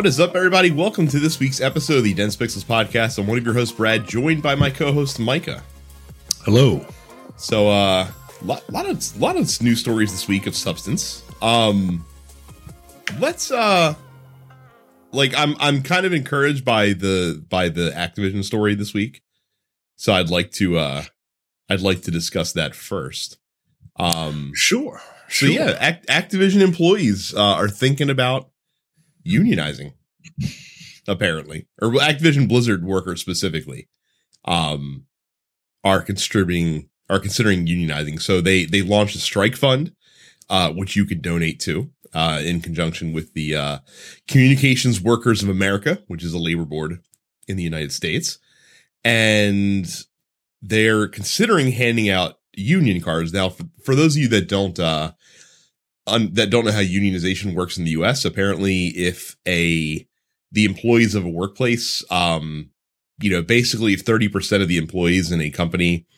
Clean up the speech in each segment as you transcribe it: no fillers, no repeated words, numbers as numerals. What is up, everybody? Welcome to this week's episode of the Dense Pixels Podcast. I'm one of your hosts, Brad, joined by my co-host, Micah. Hello. So, a lot of new stories this week of substance. I'm kind of encouraged by the Activision story this week. So I'd like to discuss that first. Sure. So yeah, Activision employees are thinking about unionizing, apparently, or Activision Blizzard workers specifically are considering unionizing. So they launched a strike fund, which you could donate to in conjunction with the Communications Workers of America, which is a labor board in the United States, and they're considering handing out union cards. Now, for those of you that don't know how unionization works in the U.S., apparently, if the employees of a workplace, basically, if 30% of the employees in a company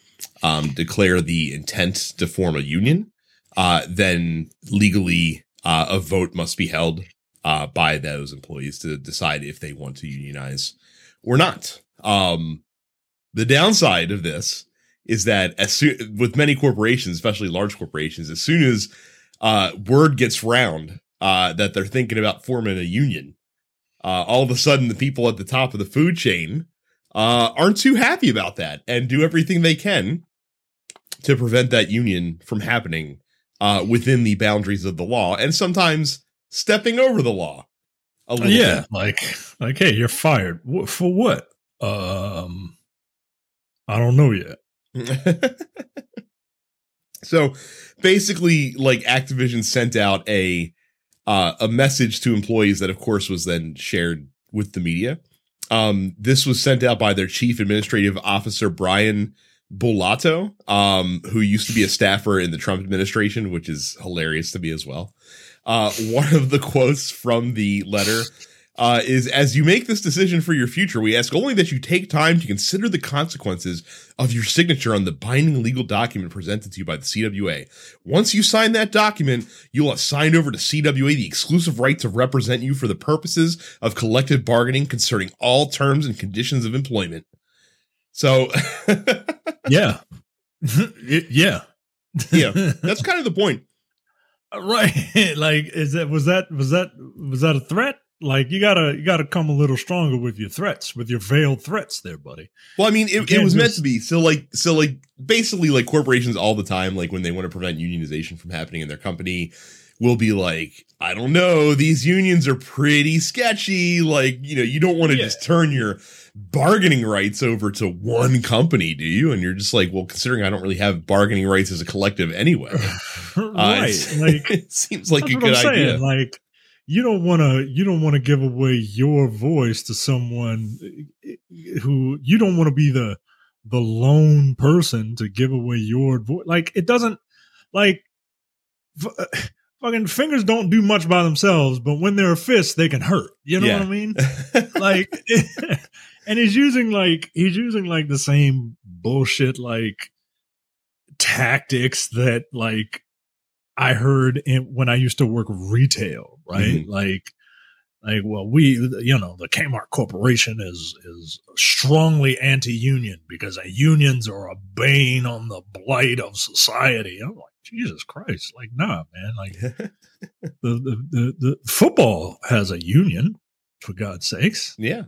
declare the intent to form a union, then legally a vote must be held by those employees to decide if they want to unionize or not. The downside of this is that with many corporations, especially large corporations, as soon as word gets round that they're thinking about forming a union, all of a sudden the people at the top of the food chain aren't too happy about that and do everything they can to prevent that union from happening within the boundaries of the law, and sometimes stepping over the law a little bit. Like, hey, you're fired. For what? I don't know yet. So basically, Activision sent out a message to employees that, of course, was then shared with the media. This was sent out by their chief administrative officer, Brian Bulatao, who used to be a staffer in the Trump administration, which is hilarious to me as well. One of the quotes from the letter is, as you make this decision for your future, we ask only that you take time to consider the consequences of your signature on the binding legal document presented to you by the CWA. Once you sign that document, you'll have signed over to CWA the exclusive right to represent you for the purposes of collective bargaining concerning all terms and conditions of employment. So, yeah, that's kind of the point, right? Like, was that a threat? Like, you gotta come a little stronger with your threats, with your veiled threats there, buddy. Well, I mean, it was meant to be. So basically, corporations all the time, when they want to prevent unionization from happening in their company, will be like, I don't know, these unions are pretty sketchy. You don't want to just turn your bargaining rights over to one company, do you? And you're just like, well, considering I don't really have bargaining rights as a collective anyway. Right. It seems like a good idea. You don't want to give away your voice to someone who you don't want to be the lone person to give away your voice. Fucking fingers don't do much by themselves, but when they're a fist, they can hurt. You know what I mean? And he's using the same bullshit, tactics that I heard when I used to work retail, right? Mm-hmm. Well, the Kmart Corporation is strongly anti-union because unions are a bane on the blight of society. I'm like, Jesus Christ, nah, man. The football has a union, for God's sakes. Yeah.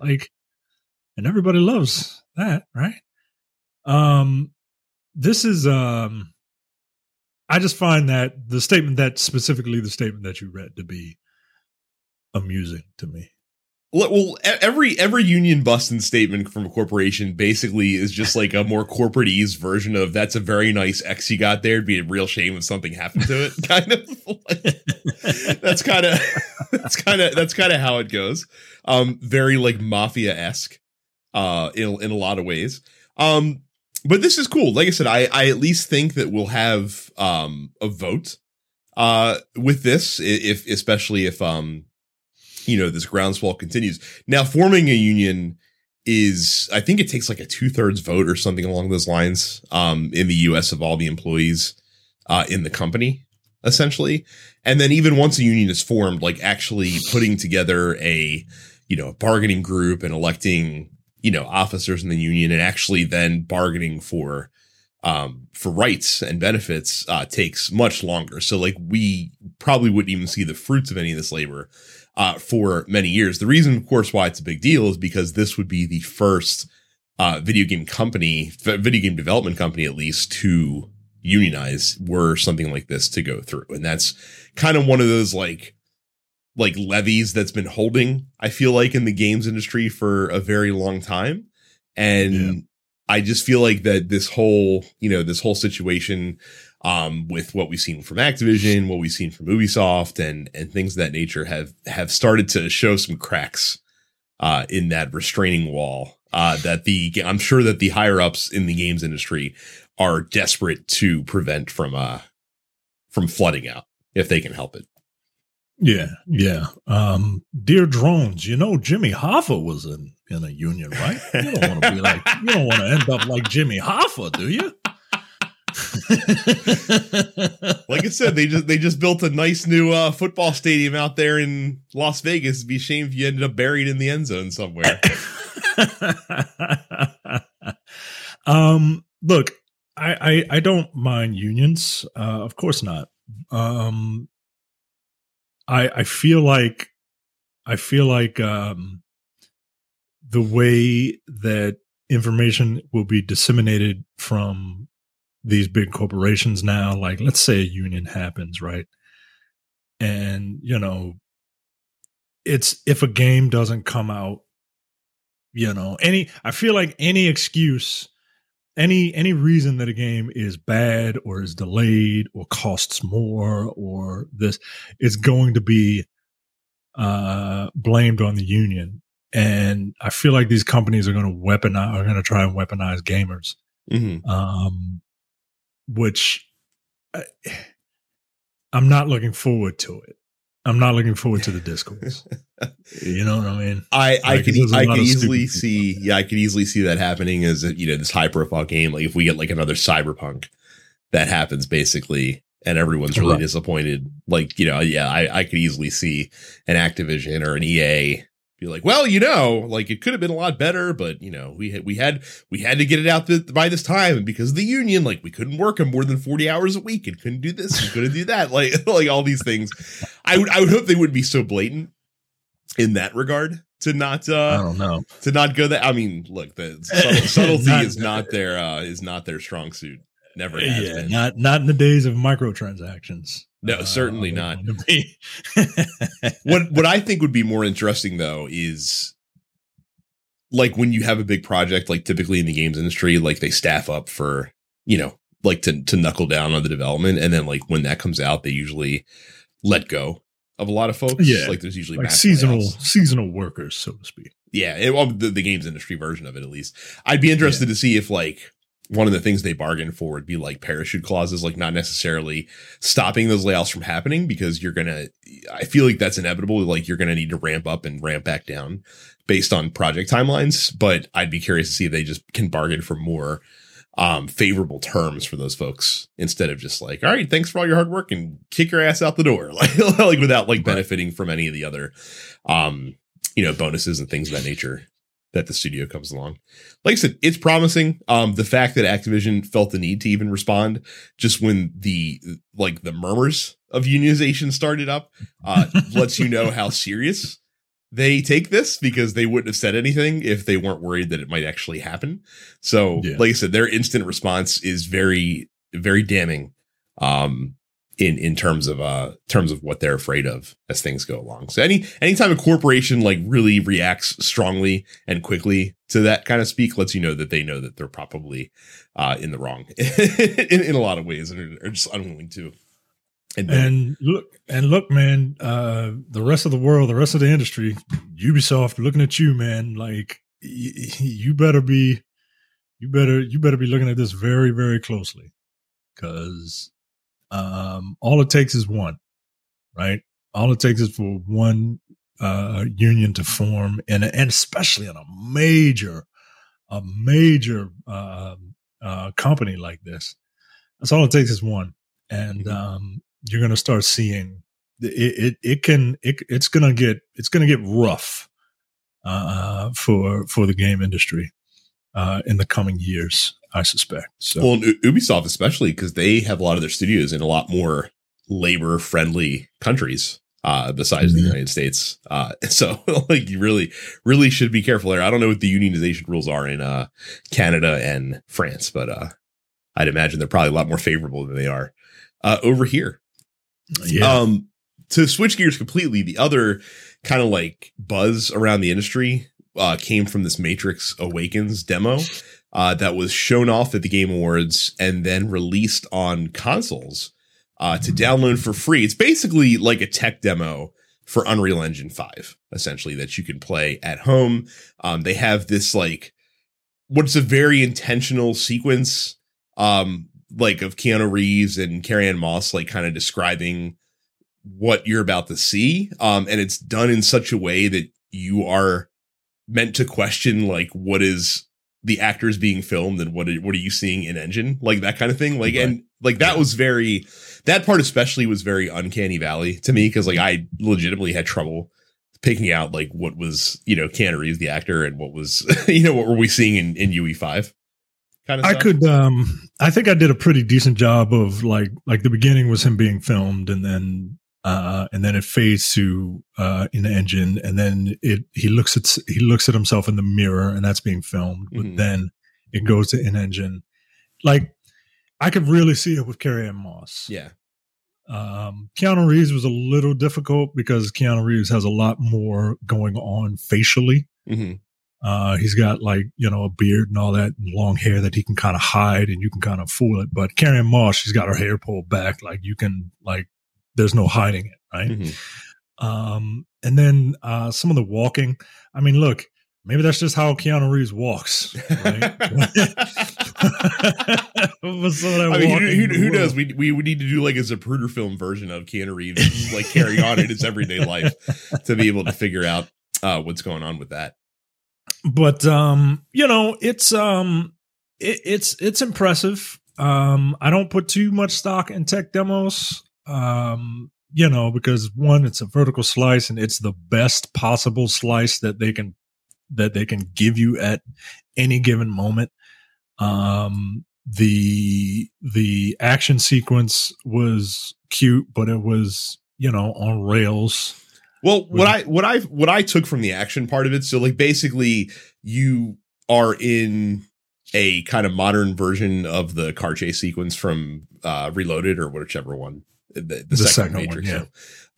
And everybody loves that, right? This is, I just find that the statement that you read to be amusing to me. Well, every union busting statement from a corporation basically is just a more corporate-ese version of that's a very nice X you got there. It'd be a real shame if something happened to it. Kind of. That's kind of how it goes. Very mafia-esque in a lot of ways. But this is cool. Like I said, I at least think that we'll have a vote with this, especially if this groundswell continues. Now, forming a union is, I think it takes a 2/3 vote or something along those lines in the U.S. of all the employees in the company. essentially. And then even once a union is formed, like actually putting together a, you know, a bargaining group and electing, you know, officers in the union and actually then bargaining for rights and benefits takes much longer. So like we probably wouldn't even see the fruits of any of this labor for many years. The reason, of course, why it's a big deal is because this would be the first video game development company, at least, to unionize were something like this to go through. And that's kind of one of those like levies that's been holding, I feel like, in the games industry for a very long time. And yeah. I just feel like that this whole situation with what we've seen from Activision, what we've seen from Ubisoft and things of that nature have started to show some cracks in that restraining wall. I'm sure that the higher ups in the games industry are desperate to prevent from flooding out if they can help it. Yeah, yeah. Dear drones, you know Jimmy Hoffa was in a union, right? You don't want to be like you don't want to end up like Jimmy Hoffa, do you? Like I said, they just built a nice new football stadium out there in Las Vegas. It'd be a shame if you ended up buried in the end zone somewhere. Look, I don't mind unions. Of course not. I feel like the way that information will be disseminated from these big corporations now, like let's say a union happens, right? And you know, it's if a game doesn't come out, you know, I feel like any excuse, any reason that a game is bad or is delayed or costs more or this is going to be blamed on the union. And I feel like these companies are going to try and weaponize gamers, mm-hmm. Which I'm not looking forward to it. I'm not looking forward to the discourse. You know what I mean? I could easily see that happening as, you know, this high profile game. Like if we get like another Cyberpunk that happens basically and everyone's really disappointed. Like, you know, yeah, I could easily see an Activision or an EA be like, well, you know, like it could have been a lot better, but you know, we had to get it out by this time. And because of the union, like we couldn't work more than 40 hours a week and couldn't do this and couldn't do that. Like all these things. I would hope they wouldn't be so blatant in that regard to not, I don't know, to not go that. I mean, look, the subtlety is not their strong suit. Never has been. Not in the days of microtransactions. No, certainly not. What I think would be more interesting though is like when you have a big project, like typically in the games industry, like they staff up for, you know, like to knuckle down on the development, and then like when that comes out, they usually let go of a lot of folks. Yeah, like there's usually like seasonal workers, so to speak. Yeah, the games industry version of it at least. I'd be interested to see if like one of the things they bargained for would be like parachute clauses, like not necessarily stopping those layoffs from happening, because I feel like that's inevitable. Like you're going to need to ramp up and ramp back down based on project timelines. But I'd be curious to see if they just can bargain for more favorable terms for those folks instead of just like, all right, thanks for all your hard work and kick your ass out the door. like without like benefiting from any of the other, you know, bonuses and things of that nature that the studio comes along. Like I said, it's promising. The fact that Activision felt the need to even respond just when the murmurs of unionization started up lets you know how serious they take this, because they wouldn't have said anything if they weren't worried that it might actually happen. So like I said, their instant response is very, very damning in terms of what they're afraid of as things go along. So anytime a corporation like really reacts strongly and quickly to that kind of speak, lets you know that they're probably in the wrong in a lot of ways and are just unwilling to. And look, man, the rest of the world, the rest of the industry, Ubisoft looking at you, man, like you better be looking at this very, very closely, because all it takes is one, right? All it takes is for one union to form, and especially in a major company like this. That's all it takes is one. And you're going to start seeing it's going to get rough for the game industry in the coming years, I suspect. So. Well, and Ubisoft especially, because they have a lot of their studios in a lot more labor-friendly countries besides the United States. So like you really, really should be careful there. I don't know what the unionization rules are in Canada and France, but I'd imagine they're probably a lot more favorable than they are over here. Yeah. To switch gears completely, the other kind of like buzz around the industry came from this Matrix Awakens demo that was shown off at the Game Awards and then released on consoles to download for free. It's basically like a tech demo for Unreal Engine 5, essentially, that you can play at home. They have this like what's a very intentional sequence like of Keanu Reeves and Carrie-Anne Moss, like kind of describing what you're about to see. And it's done in such a way that you are meant to question like what is the actors being filmed and what are you seeing in engine, like that kind of thing. Like, right. And like, that was very, that part especially was very Uncanny Valley to me. 'Cause like I legitimately had trouble picking out like what was, you know, Keanu Reeves, the actor, and what was, you know, what were we seeing in UE5? Kind of I think I did a pretty decent job of like the beginning was him being filmed and then it fades to in the engine, and then he looks at himself in the mirror and that's being filmed, but then it goes to in engine. Like I could really see it with Carrie-Anne Moss. Yeah. Keanu Reeves was a little difficult because Keanu Reeves has a lot more going on facially. Mm-hmm. He's got like, you know, a beard and all that and long hair that he can kind of hide and you can kind of fool it. But Carrie-Anne Moss, she's got her hair pulled back. Like you can like, there's no hiding it. Right. Mm-hmm. And then, some of the walking, I mean, look, maybe that's just how Keanu Reeves walks. Right? Who knows? We would need to do like a Zapruder film version of Keanu Reeves, like carrying on in his everyday life to be able to figure out, what's going on with that. But, you know, it's impressive. I don't put too much stock in tech demos, you know, because one, it's a vertical slice and it's the best possible slice that they can give you at any given moment. The action sequence was cute, but it was, you know, on rails. Well, what I took from the action part of it, so like basically you are in a kind of modern version of the car chase sequence from Reloaded or whichever one, the second Matrix. One,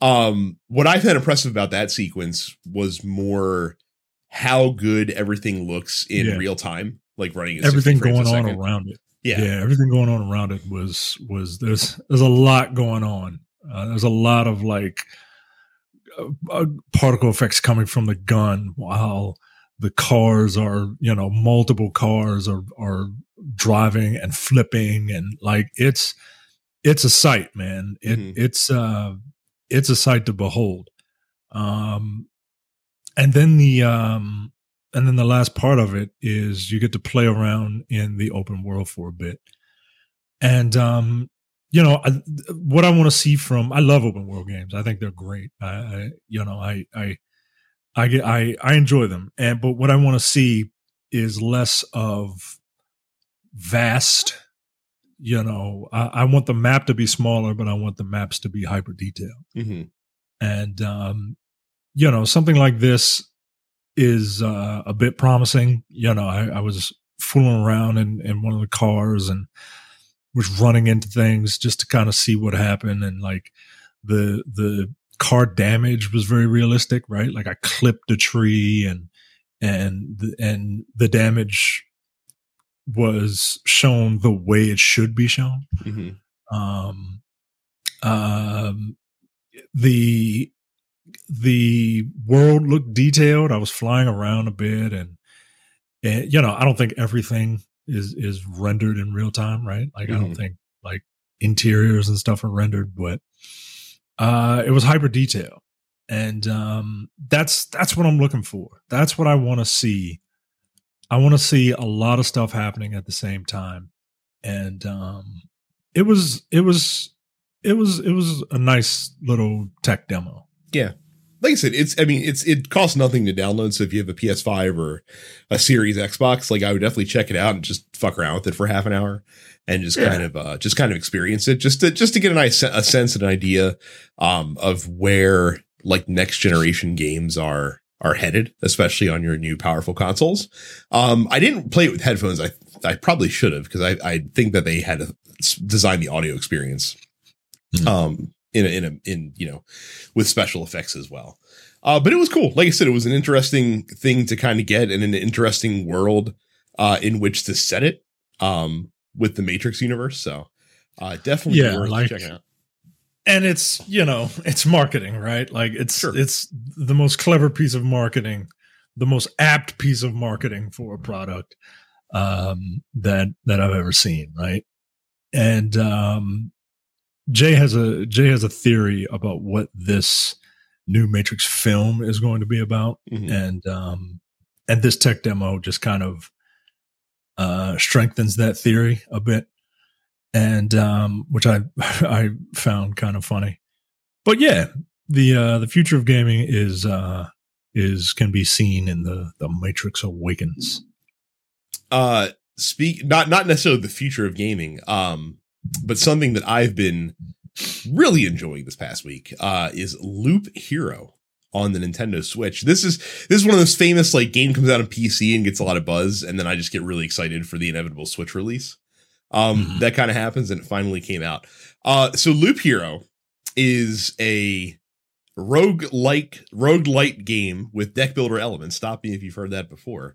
yeah. What I found impressive about that sequence was more how good everything looks in real time, like running everything going on around it. Yeah, everything going on around it was there's a lot going on. There's a lot of like. Particle effects coming from the gun while the cars are, you know, multiple cars are driving and flipping, and like it's a sight, man. It's a sight to behold. And then the last part of it is you get to play around in the open world for a bit, and you know, what I want to see from, I love open world games. I think they're great. I enjoy them. But what I want to see is less of vast, you know, I want the map to be smaller, but I want the maps to be hyper detailed. Mm-hmm. And, you know, something like this is a bit promising. You know, I was fooling around in one of the cars and was running into things just to kind of see what happened. And like the car damage was very realistic, right? Like I clipped a tree and the damage was shown the way it should be shown. Mm-hmm. The world looked detailed. I was flying around a bit and you know, I don't think everything is rendered in real time, right? Like I don't think like interiors and stuff are rendered, but it was hyper detail, and that's what I'm looking for. That's what I want to see. I want to see a lot of stuff happening at the same time, and it was It was a nice little tech demo. Yeah. Like I said, it costs nothing to download. So if you have a PS5 or a Series Xbox, like I would definitely check it out and just fuck around with it for half an hour and kind of experience it just to get a sense and an idea of where like next generation games are headed, especially on your new powerful consoles. I didn't play it with headphones. I probably should have, because I think that they had designed the audio experience. Mm-hmm. With special effects as well. But it was cool. Like I said, it was an interesting thing to kind of get in an interesting world in which to set it with the Matrix universe. So definitely worth checking out. And it's, it's marketing, right? Like it's the most clever piece of marketing, the most apt piece of marketing for a product that I've ever seen. Right. And, Jay has a theory about what this new Matrix film is going to be about, mm-hmm. and this tech demo just kind of strengthens that theory a bit, and which I found kind of funny. But yeah, the future of gaming is can be seen in the Matrix Awakens. Not necessarily the future of gaming. But something that I've been really enjoying this past week is Loop Hero on the Nintendo Switch. This is one of those famous like game comes out on PC and gets a lot of buzz, and then I just get really excited for the inevitable Switch release. That kind of happens, and it finally came out. So Loop Hero is a roguelite game with deck builder elements. Stop me if you've heard that before,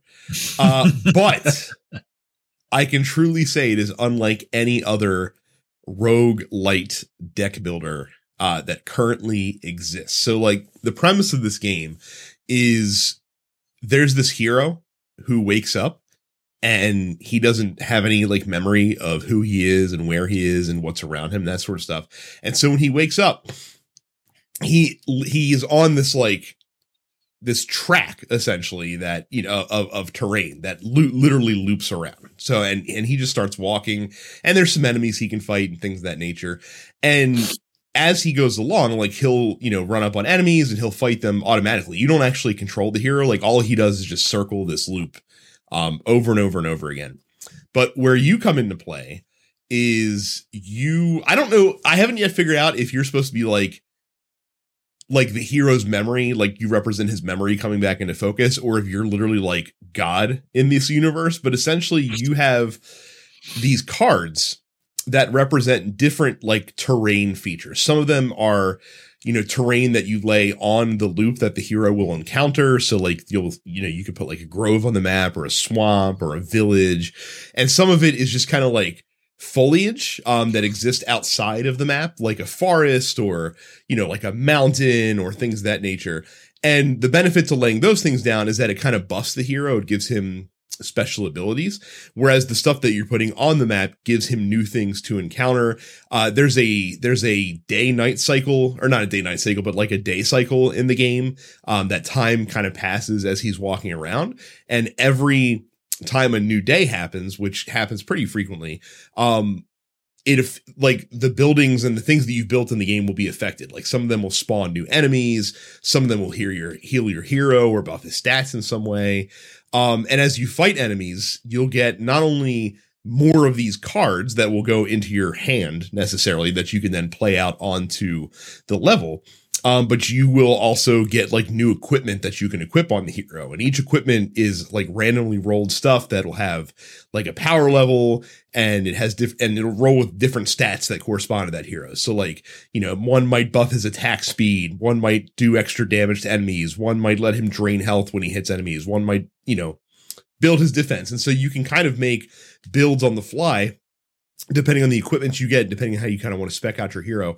but I can truly say it is unlike any other roguelite deck builder that currently exists. So like the premise of this game is there's this hero who wakes up and he doesn't have any like memory of who he is and where he is and what's around him, that sort of stuff. And so when he wakes up, he is on this like this track essentially that, of terrain that literally loops around. So, and he just starts walking, and there's some enemies he can fight and things of that nature. And as he goes along, like he'll, run up on enemies and he'll fight them automatically. You don't actually control the hero. Like all he does is just circle this loop, over and over and over again. But where you come into play is I don't know. I haven't yet figured out if you're supposed to be like the hero's memory, like you represent his memory coming back into focus, or if you're literally like God in this universe. But essentially you have these cards that represent different like terrain features. Some of them are, terrain that you lay on the loop that the hero will encounter. So like you could put like a grove on the map or a swamp or a village. And some of it is just kind of like foliage that exists outside of the map, like a forest or like a mountain or things of that nature. And the benefit to laying those things down is that it kind of buffs the hero. It gives him special abilities, whereas the stuff that you're putting on the map gives him new things to encounter. There's a day-night cycle, or not a day-night cycle, but like a day cycle in the game. That time kind of passes as he's walking around, and every time a new day happens, which happens pretty frequently, the buildings and the things that you've built in the game will be affected. Like some of them will spawn new enemies, some of them will heal your hero or buff his stats in some way. And as you fight enemies, you'll get not only more of these cards that will go into your hand necessarily that you can then play out onto the level, but you will also get like new equipment that you can equip on the hero. And each equipment is like randomly rolled stuff that'll have like a power level, and it has and it'll roll with different stats that correspond to that hero. So like, one might buff his attack speed, one might do extra damage to enemies, one might let him drain health when he hits enemies, one might, build his defense. And so you can kind of make builds on the fly, depending on the equipment you get, depending on how you kind of want to spec out your hero.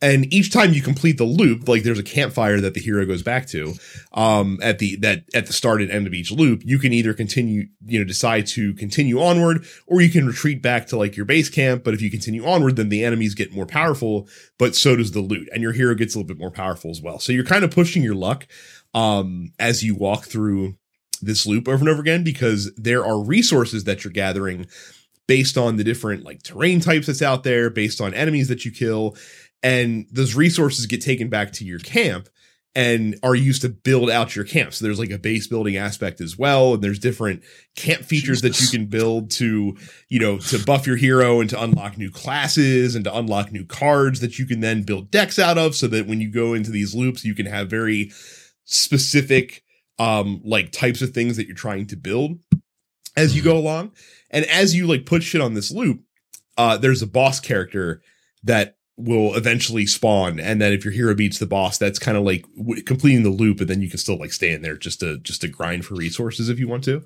And each time you complete the loop, like there's a campfire that the hero goes back to, at the start and end of each loop. You can either continue, decide to continue onward, or you can retreat back to like your base camp. But if you continue onward, then the enemies get more powerful, but so does the loot, and your hero gets a little bit more powerful as well. So you're kind of pushing your luck, as you walk through this loop over and over again, because there are resources that you're gathering based on the different like terrain types that's out there, based on enemies that you kill. And those resources get taken back to your camp and are used to build out your camp. So there's like a base building aspect as well. And there's different camp features that you can build to, you know, to buff your hero and to unlock new classes and to unlock new cards that you can then build decks out of, so that when you go into these loops, you can have very specific like types of things that you're trying to build as you go along. And as you like put shit on this loop, there's a boss character that will eventually spawn, and then if your hero beats the boss, that's kind of like completing the loop, and then you can still like stay in there just to grind for resources if you want to.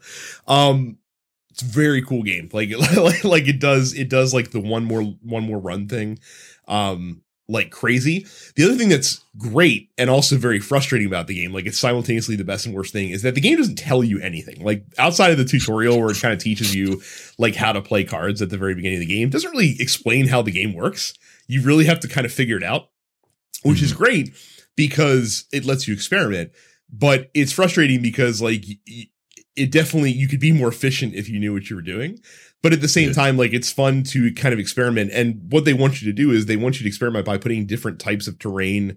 It's a very cool game. Like it does like the one more run thing like crazy. The other thing that's great and also very frustrating about the game, like it's simultaneously the best and worst thing, is that the game doesn't tell you anything. Like outside of the tutorial where it kind of teaches you like how to play cards at the very beginning of the game, it doesn't really explain how the game works. You really have to kind of figure it out, which is great because it lets you experiment, but it's frustrating because like it definitely, you could be more efficient if you knew what you were doing, but at the same time, like it's fun to kind of experiment. And what they want you to do is they want you to experiment by putting different types of terrain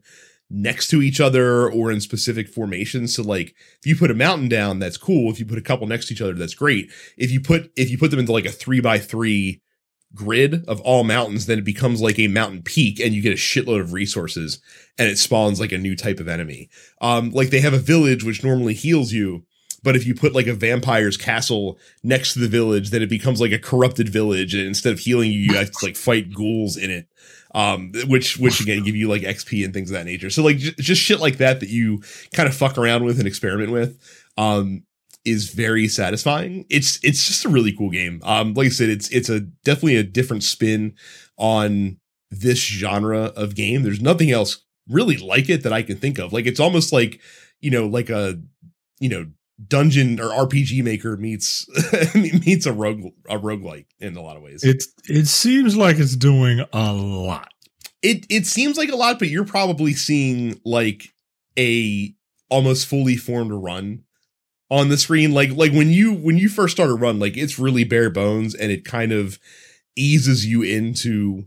next to each other or in specific formations. So like if you put a mountain down, that's cool. If you put a couple next to each other, that's great. If you put them into like a 3x3 grid of all mountains, then it becomes like a mountain peak and you get a shitload of resources and it spawns like a new type of enemy. Like they have a village which normally heals you, but if you put like a vampire's castle next to the village, then it becomes like a corrupted village, and instead of healing you, you have to like fight ghouls in it, which again give you like XP and things of that nature. So like just shit like that you kind of fuck around with and experiment with is very satisfying. It's just a really cool game. Like I said, it's a definitely a different spin on this genre of game. There's nothing else really like it that I can think of. Like it's almost like, you know, like a, you know, dungeon or RPG maker meets a roguelike in a lot of ways. It seems like it's doing a lot. It seems like a lot, but you're probably seeing like a almost fully formed run on the screen. Like when you first start a run, like it's really bare bones, and it kind of eases you into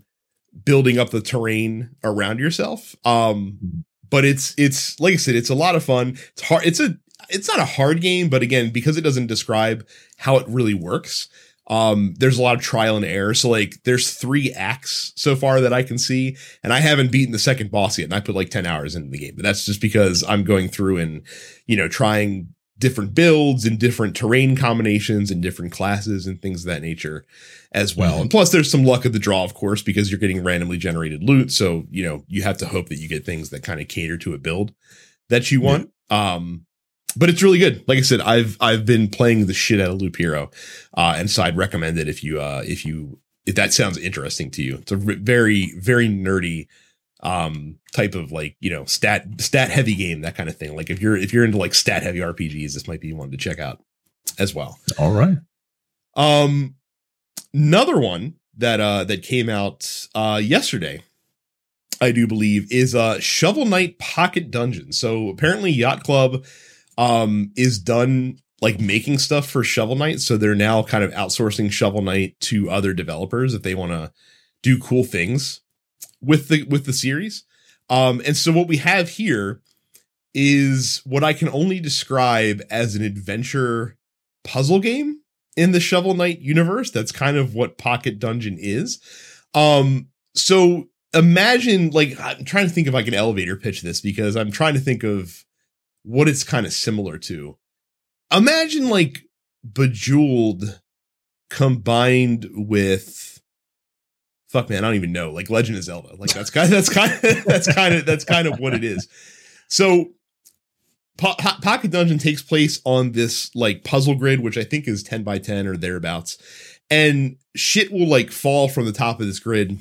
building up the terrain around yourself. But it's like I said, it's a lot of fun. It's hard. It's not a hard game, but again, because it doesn't describe how it really works, there's a lot of trial and error. So like there's 3 acts so far that I can see, and I haven't beaten the second boss yet, and I put like 10 hours into the game, but that's just because I'm going through and, you know, trying different builds and different terrain combinations and different classes and things of that nature as well. And plus there's some luck of the draw, of course, because you're getting randomly generated loot. So, you know, you have to hope that you get things that kind of cater to a build that you want. But it's really good. Like I said, I've been playing the shit out of Loop Hero, and so I'd recommend it if that sounds interesting to you. It's a very, very nerdy type of, like, you know, stat heavy game, that kind of thing. Like if you're into like stat heavy RPGs, this might be one to check out as well. All right. Another one that came out yesterday, I do believe, is Shovel Knight Pocket Dungeon. So apparently Yacht Club is done like making stuff for Shovel Knight, so they're now kind of outsourcing Shovel Knight to other developers if they want to do cool things with the series. And so what we have here is what I can only describe as an adventure puzzle game in the Shovel Knight universe. That's kind of what Pocket Dungeon is. So imagine, like, I'm trying to think if I can elevator pitch this, because I'm trying to think of what it's kind of similar to. Imagine like Bejeweled combined with, fuck, man, I don't even know, like Legend of Zelda. Like that's kind of what it is. So Pocket Dungeon takes place on this like puzzle grid, which I think is 10x10 or thereabouts. And shit will like fall from the top of this grid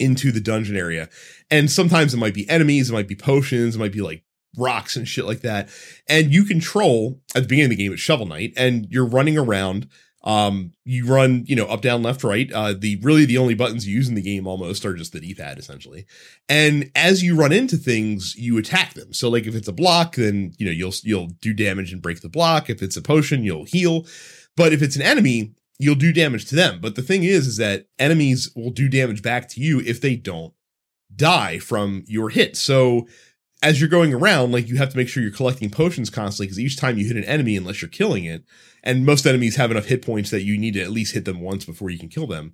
into the dungeon area. And sometimes it might be enemies, it might be potions, it might be like rocks and shit like that. And you control, at the beginning of the game, it's Shovel Knight, and you're running around. You run, you know, up, down, left, right. The only buttons you use in the game almost are just the D-pad, essentially. And as you run into things, you attack them. So like if it's a block, then, you know, you'll do damage and break the block. If it's a potion, you'll heal. But if it's an enemy, you'll do damage to them. But the thing is that enemies will do damage back to you if they don't die from your hit. So as you're going around, like, you have to make sure you're collecting potions constantly, because each time you hit an enemy, unless you're killing it, and most enemies have enough hit points that you need to at least hit them once before you can kill them,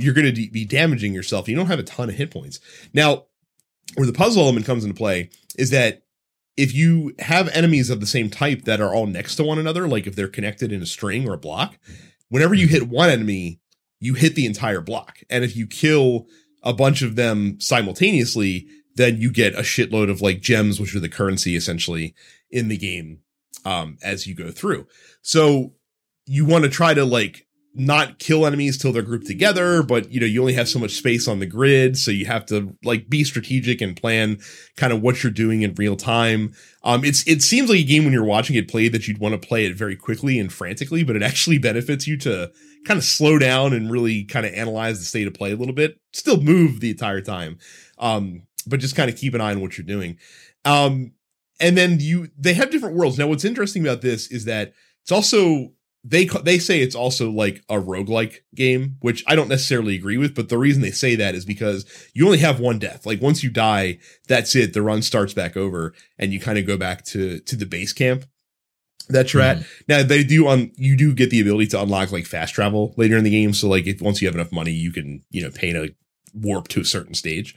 you're going to be damaging yourself. You don't have a ton of hit points. Now, where the puzzle element comes into play is that if you have enemies of the same type that are all next to one another, like if they're connected in a string or a block, whenever you hit one enemy, you hit the entire block. And if you kill a bunch of them simultaneously, then you get a shitload of like gems, which are the currency essentially in the game, as you go through. So you want to try to like not kill enemies till they're grouped together, but you know, you only have so much space on the grid. So you have to like be strategic and plan kind of what you're doing in real time. It seems like a game when you're watching it played that you'd want to play it very quickly and frantically, but it actually benefits you to kind of slow down and really kind of analyze the state of play a little bit, still move the entire time. But just kind of keep an eye on what you're doing. And then they have different worlds. Now, what's interesting about this is that it's also, they say it's also like a roguelike game, which I don't necessarily agree with, but the reason they say that is because you only have one death. Like, once you die, that's it. The run starts back over and you kind of go back to the base camp that you're at. Now, you do get the ability to unlock like fast travel later in the game. So like, if once you have enough money, you can, you know, pay to warp to a certain stage,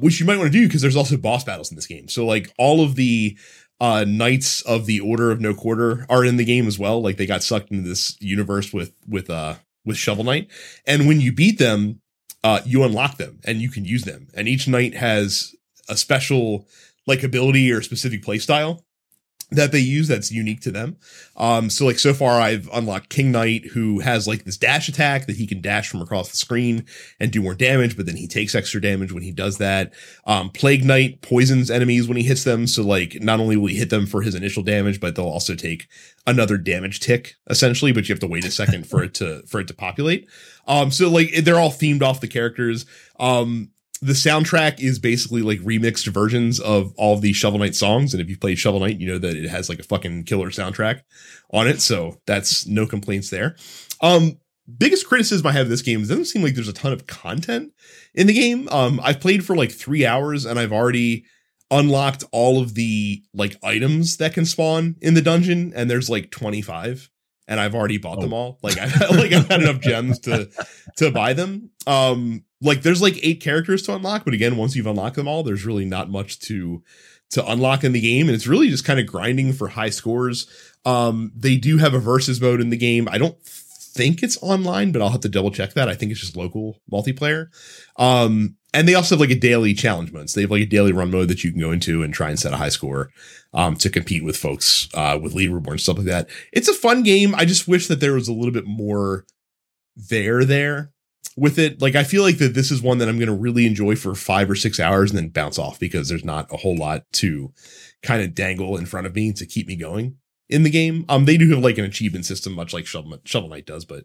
which you might want to do, because there's also boss battles in this game. So like all of the Knights of the Order of No Quarter are in the game as well. Like, they got sucked into this universe with Shovel Knight. And when you beat them, you unlock them and you can use them. And each knight has a special like ability or specific play style that they use that's unique to them. So like, so far I've unlocked King Knight, who has like this dash attack that he can dash from across the screen and do more damage, but then he takes extra damage when he does that. Plague Knight poisons enemies when he hits them. So like, not only will he hit them for his initial damage, but they'll also take another damage tick essentially, but you have to wait a second for it to populate. So like, they're all themed off the characters. The soundtrack is basically like remixed versions of all of the Shovel Knight songs. And if you play Shovel Knight, you know that it has like a fucking killer soundtrack on it. So that's no complaints there. Biggest criticism I have of this game is it doesn't seem like there's a ton of content in the game. I've played for like 3 hours and I've already unlocked all of the like items that can spawn in the dungeon. And there's like 25 and I've already bought them all. Like, I've had enough gems to buy them. Like, there's like 8 characters to unlock, but again, once you've unlocked them all, there's really not much to unlock in the game. And it's really just kind of grinding for high scores. They do have a versus mode in the game. I don't think it's online, but I'll have to double check that. I think it's just local multiplayer. And they also have like a daily challenge mode. So they have like a daily run mode that you can go into and try and set a high score, to compete with folks, with leaderboard and stuff like that. It's a fun game. I just wish that there was a little bit more there with it. Like, I feel like that this is one that I'm going to really enjoy for 5 or 6 hours and then bounce off, because there's not a whole lot to kind of dangle in front of me to keep me going in the game. They do have like an achievement system, much like Shovel Knight does, but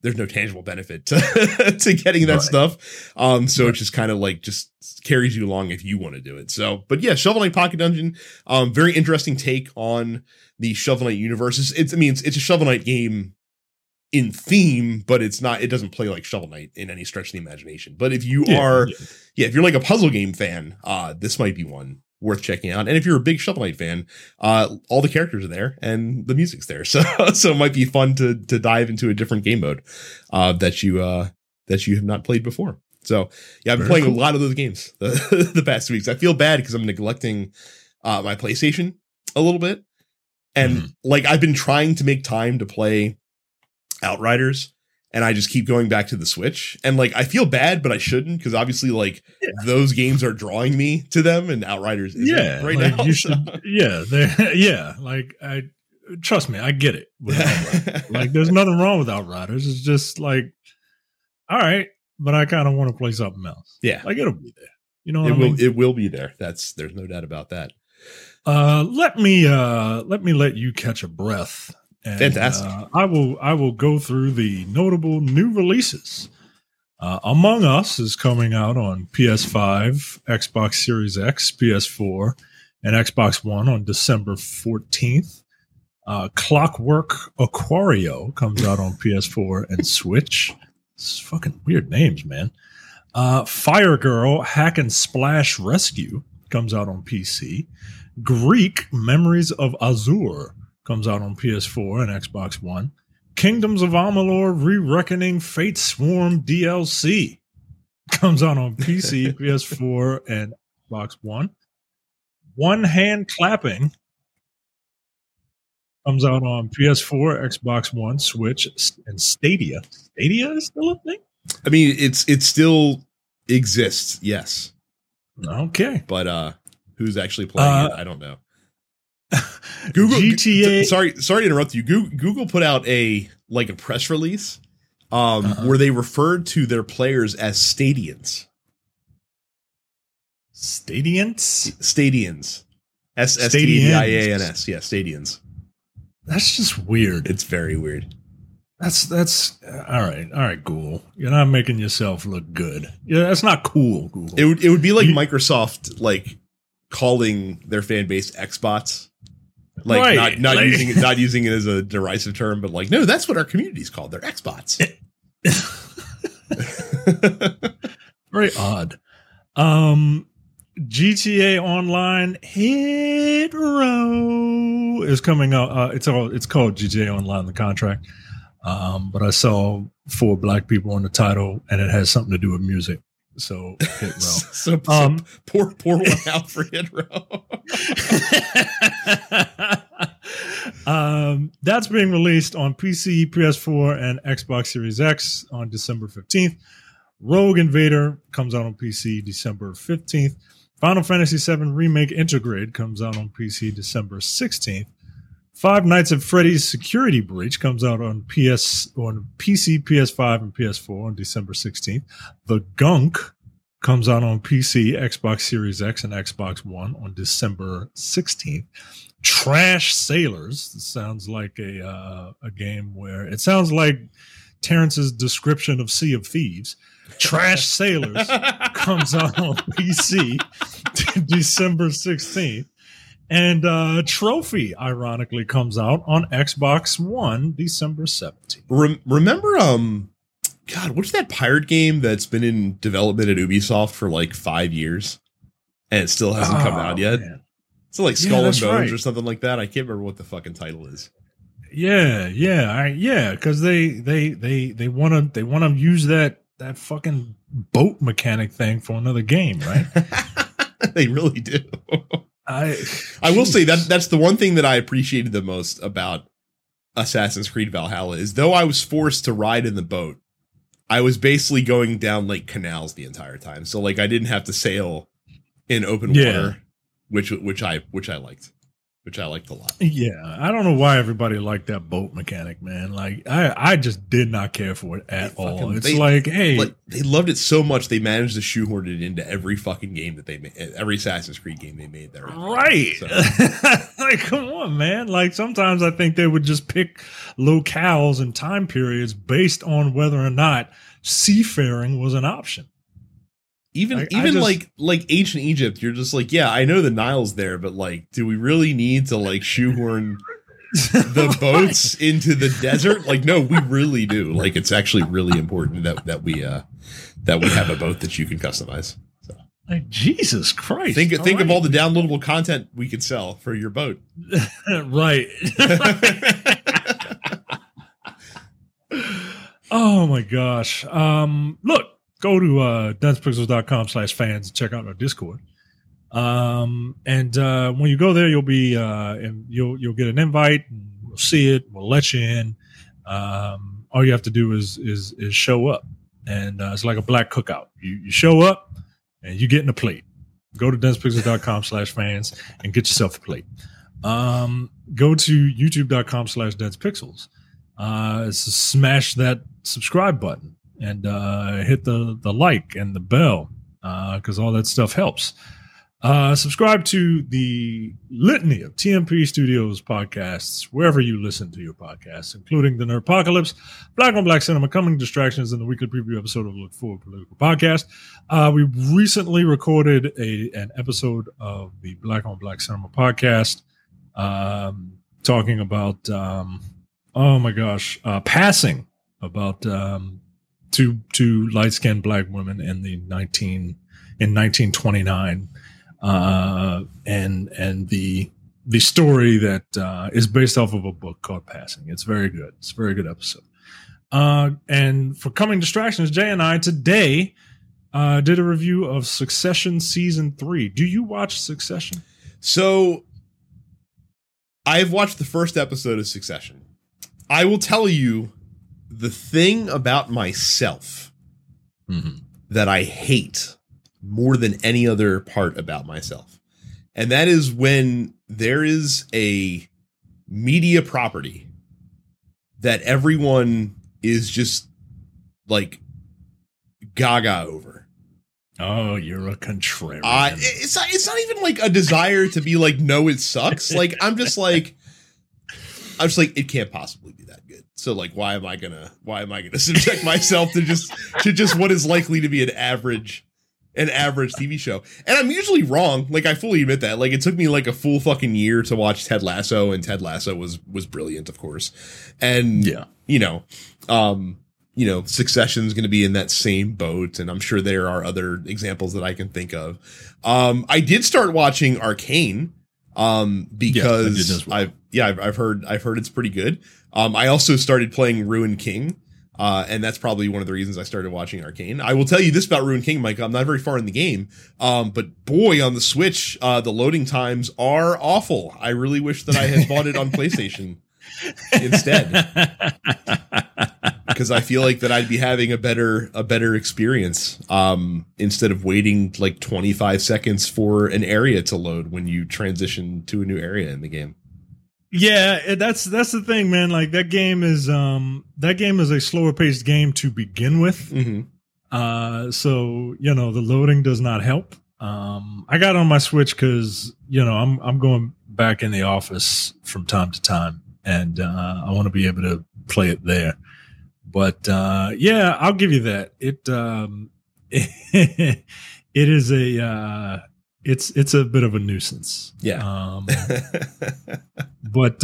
there's no tangible benefit to getting that stuff. So it just kind of like just carries you along if you want to do it. So, but yeah, Shovel Knight Pocket Dungeon, very interesting take on the Shovel Knight universe. It's a Shovel Knight game in theme, but it doesn't play like Shovel Knight in any stretch of the imagination. But if you if you're like a puzzle game fan, this might be one worth checking out. And if you're a big Shovel Knight fan, all the characters are there and the music's there. So it might be fun to dive into a different game mode, that you have not played before. So yeah, I've been playing a lot of those games the past weeks. I feel bad because I'm neglecting, my PlayStation a little bit. And like, I've been trying to make time to play Outriders, and I just keep going back to the Switch, and like, I feel bad, but I shouldn't, because obviously like those games are drawing me to them, and Outriders isn't right like now. Like, I trust me, I get it. Like, there's nothing wrong with Outriders. It's just like, all right, but I kind of want to play something else. Yeah, like, it'll be there. You know, it will be there. There's no doubt about that. Let me let you catch a breath. And, fantastic. I will go through the notable new releases. Among Us is coming out on PS5, Xbox Series X, PS4, and Xbox One on December 14th. Clockwork Aquario comes out on PS4 and Switch. It's fucking weird names, man. Fire Girl Hack and Splash Rescue comes out on PC. Greek Memories of Azure comes out on PS4 and Xbox One. Kingdoms of Amalur Re-Reckoning Fate Swarm DLC comes out on PC, PS4, and Xbox One. One Hand Clapping comes out on PS4, Xbox One, Switch, and Stadia. Stadia is still a thing? I mean, it still exists, yes. Okay. But who's actually playing it? I don't know. Google GTA. Sorry to interrupt you. Google put out a press release where they referred to their players as Stadians. Stadians? Stadians. Stadians. Yeah, Stadians. That's just weird. It's very weird. That's all right, Google. You're not making yourself look good. Yeah, that's not cool, Google. It would be like Microsoft calling their fan base Xbots. Not using it, not using it as a derisive term, but no, that's what our community's called. They're Xbots. Very odd. GTA Online Hit Row is coming out. It's called GTA Online, the contract. But I saw 4 black people in the title, and it has something to do with music. So Hit Row. So pour one out for Hit Row. That's being released on PC, PS4, and Xbox Series X on December 15th. Rogue Invader comes out on PC December 15th. Final Fantasy VII Remake Intergrade comes out on PC December 16th. Five Nights at Freddy's Security Breach comes out on PC, PS5, and PS4 on December 16th. The Gunk comes out on PC, Xbox Series X, and Xbox One on December 16th. Trash Sailors sounds like a game where it sounds like Terrence's description of Sea of Thieves. Trash Sailors comes out on PC December 16th. And Trophy, ironically, comes out on Xbox One December 17th. Remember, what's that pirate game that's been in development at Ubisoft for 5 years and it still hasn't come out yet? Man. It's Skull and Bones or something like that. I can't remember what the fucking title is. Because they want to use that fucking boat mechanic thing for another game, right? They really do. I will say that's the one thing that I appreciated the most about Assassin's Creed Valhalla is though I was forced to ride in the boat, I was basically going down canals the entire time. So I didn't have to sail in open water, which I liked. Which I liked a lot. Yeah, I don't know why everybody liked that boat mechanic, man. I just did not care for it at all. It's they loved it so much they managed to shoehorn it into every fucking game that they made, every Assassin's Creed game they made. There, right? So. Come on, man. Sometimes I think they would just pick locales and time periods based on whether or not seafaring was an option. Even ancient Egypt, you're just I know the Nile's there, but do we really need to shoehorn the boats into the desert? No, we really do. It's actually really important that we have a boat that you can customize. So. Jesus Christ! Think of all the downloadable content we could sell for your boat. Right. Oh my gosh! Look. Go to densepixels.com/fans and check out our Discord. And when you go there, you'll be and you'll get an invite. And we'll see it. We'll let you in. All you have to do is show up, and it's like a black cookout. You show up and you get in a plate. Go to densepixels.com/fans and get yourself a plate. Go to youtube.com/densepixels. Smash that subscribe button. And hit the like and the bell because all that stuff helps. Subscribe to the litany of TMP Studios podcasts wherever you listen to your podcasts, including the Nerdpocalypse, Black on Black Cinema, Coming Distractions, and the weekly preview episode of Look Forward Political Podcast. We recently recorded an episode of the Black on Black Cinema podcast talking about, Passing, about two light-skinned black women in 1929, and the story that is based off of a book called Passing. It's very good. It's a very good episode. And for Coming Distractions, Jay and I today did a review of Succession Season 3. Do you watch Succession? So I've watched the first episode of Succession. I will tell you the thing about myself that I hate more than any other part about myself. And that is when there is a media property that everyone is just like gaga over. Oh, you're a contrarian. It's not even like a desire to be like, no, it sucks. Like, I'm just like, it can't possibly be that good. So like, why am I gonna subject myself to just what is likely to be an average TV show? And I'm usually wrong. Like, I fully admit that. Like, it took me like a full fucking year to watch Ted Lasso, and Ted Lasso was brilliant, of course. And yeah, Succession's going to be in that same boat, and I'm sure there are other examples that I can think of. I did start watching Arcane because I've heard it's pretty good. I also started playing Ruined King, and that's probably one of the reasons I started watching Arcane. I will tell you this about Ruined King, Mike. I'm not very far in the game, but boy, on the Switch, the loading times are awful. I really wish that I had bought it on PlayStation instead. Because I feel like that I'd be having a better experience instead of waiting like 25 seconds for an area to load when you transition to a new area in the game. Yeah, that's the thing, man. Like, that game is a slower paced game to begin with. Mm-hmm. So, the loading does not help. I got on my Switch because, I'm going back in the office from time to time, and I want to be able to play it there. But I'll give you that. It it is it's a bit of a nuisance. Yeah. But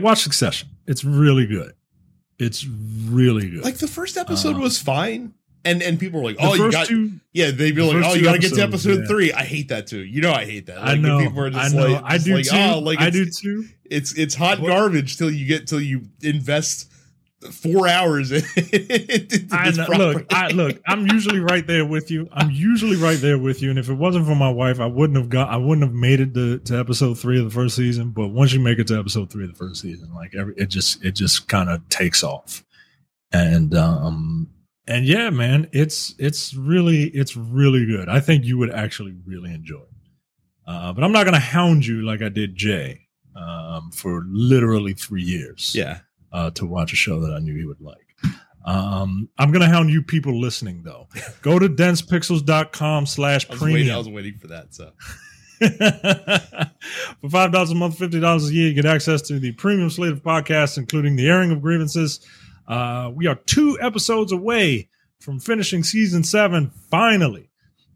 watch Succession. It's really good. It's really good. Like, the first episode was fine, and people were like, "Oh, you got two." Yeah, they'd be like, "Oh, you got to get to episode 3." I hate that too. I hate that. Like, I know. People are just like, I do too. I do too. It's hot garbage till you invest 4 hours. I'm usually right there with you. And if it wasn't for my wife, I wouldn't have made it to episode 3 of the first season. But once you make it to episode 3 of the first season, like, it just kind of takes off. And yeah, man, it's really good. I think you would actually really enjoy it. But I'm not going to hound you like I did Jay, for literally 3 years. Yeah. To watch a show that I knew he would like. I'm going to hound you people listening, though. Go to densepixels.com/premium. I was waiting for that. So for $5 a month, $50 a year, you get access to the premium slate of podcasts, including the airing of grievances. We are 2 episodes away from finishing season 7, finally.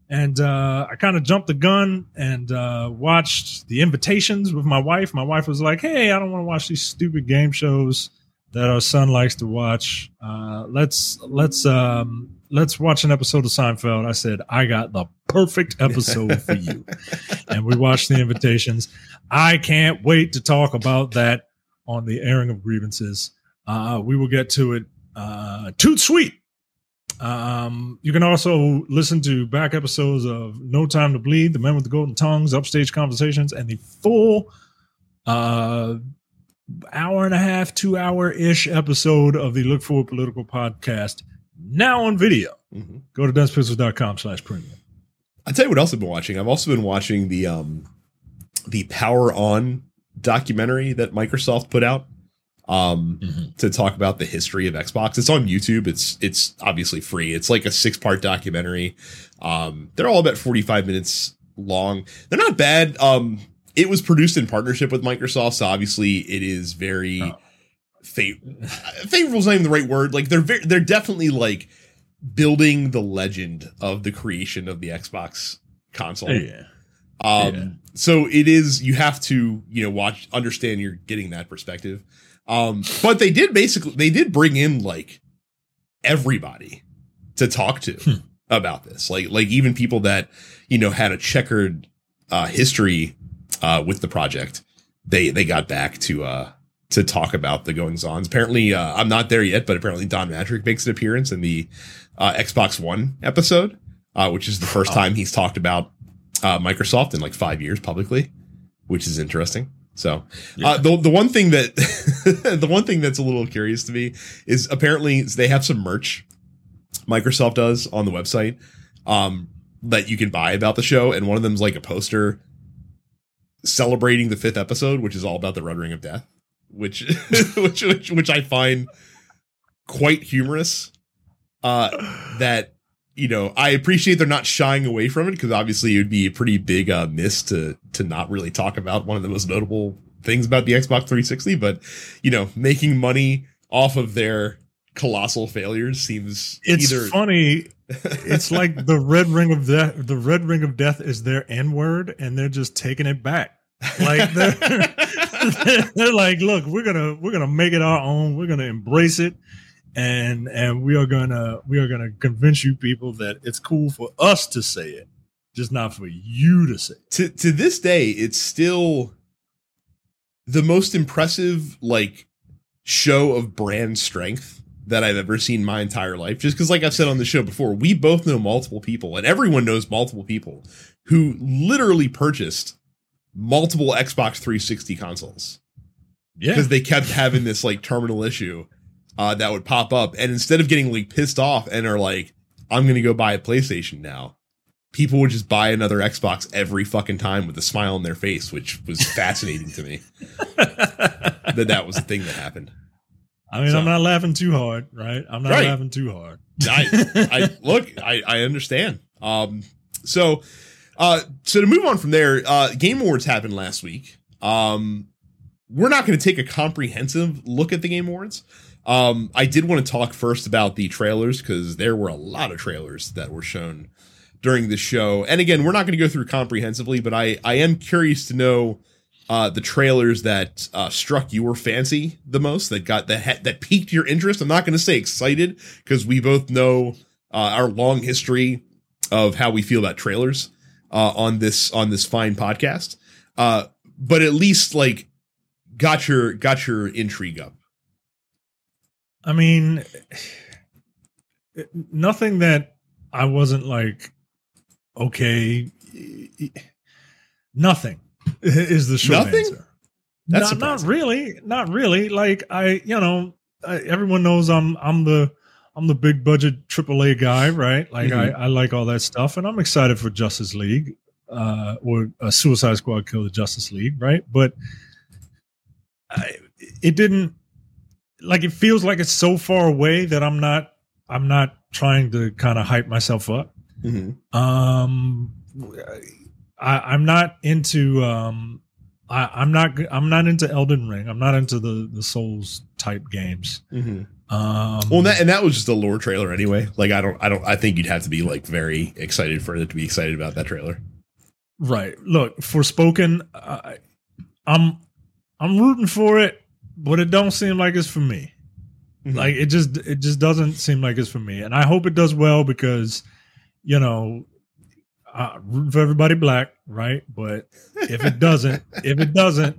And I kind of jumped the gun and watched The Invitations with my wife. My wife was like, "Hey, I don't want to watch these stupid game shows that our son likes to watch. Let's watch an episode of Seinfeld." I said, "I got the perfect episode for you," and we watched The Invitations. I can't wait to talk about that on the airing of grievances. We will get to it. Toot sweet. You can also listen to back episodes of No Time to Bleed, The Men with the Golden Tongues, Upstage Conversations, and the full hour and a half, 2-hour-ish episode of the Look Forward Political Podcast, now on video. Mm-hmm. Go to densepixels.com/premium. I'll tell you what else I've been watching. I've also been watching the Power On documentary that Microsoft put out to talk about the history of Xbox. It's on YouTube. It's obviously free. It's like a 6-part documentary. They're all about 45 minutes long. They're not bad. It was produced in partnership with Microsoft, so obviously it is very favorable is not even the right word. Like, they're definitely like building the legend of the creation of the Xbox console. Yeah. So it is, you have to, you know, watch, understand you're getting that perspective. But they did basically, they did bring in like everybody to talk to about this. Like even people that, you know, had a checkered, history, with the project, they got back to talk about the goings ons. Apparently, I'm not there yet, but apparently Don Matrick makes an appearance in the, Xbox One episode, which is the first time he's talked about, Microsoft in like 5 years publicly, which is interesting. So, the one thing that, the one thing that's a little curious to me is apparently they have some merch Microsoft does on the website, that you can buy about the show. And one of them is like a poster celebrating the 5th episode, which is all about the rendering of death, which I find quite humorous, that, you know, I appreciate they're not shying away from it, because obviously it would be a pretty big miss to not really talk about one of the most notable things about the Xbox 360. But, you know, making money off of their colossal failures seems funny. It's like the red ring of death. The red ring of death is their N-word, and they're just taking it back. Like they're like, look, we're gonna make it our own. We're gonna embrace it. And we are gonna convince you people that it's cool for us to say it, just not for you to say it. To this day, it's still the most impressive like show of brand strength that I've ever seen in my entire life. Just because, like I've said on the show before, we both know multiple people, and everyone knows multiple people who literally purchased multiple Xbox 360 consoles. Yeah, because they kept having this like terminal issue. That would pop up, and instead of getting like pissed off and are like, I'm going to go buy a PlayStation now, people would just buy another Xbox every fucking time with a smile on their face, which was fascinating to me that was the thing that happened. I mean, so, I'm not laughing too hard, right? I'm not laughing too hard. I understand. So to move on from there, Game Awards happened last week. We're not going to take a comprehensive look at the Game Awards. I did want to talk first about the trailers, because there were a lot of trailers that were shown during the show. And again, we're not going to go through comprehensively, but I am curious to know the trailers that struck your fancy the most, that piqued your interest. I'm not going to say excited, because we both know our long history of how we feel about trailers on this fine podcast. But at least like got your intrigue up. I mean, nothing that I wasn't like, okay, nothing is the short answer. That's not really. Like everyone knows I'm the big budget AAA guy, right? Like I like all that stuff, and I'm excited for Justice League or Suicide Squad Kill the Justice League, right? But it didn't. Like it feels like it's so far away that I'm not trying to kind of hype myself up. Mm-hmm. I'm not into I'm not into Elden Ring. I'm not into the Souls type games. Mm-hmm. That was just a lore trailer anyway. Like I think you'd have to be like very excited for it to be excited about that trailer. Right. Look, Forspoken, I'm rooting for it. But it don't seem like it's for me. Mm-hmm. Like it just doesn't seem like it's for me. And I hope it does well, because, you know, rooting for everybody black, right? But if it doesn't,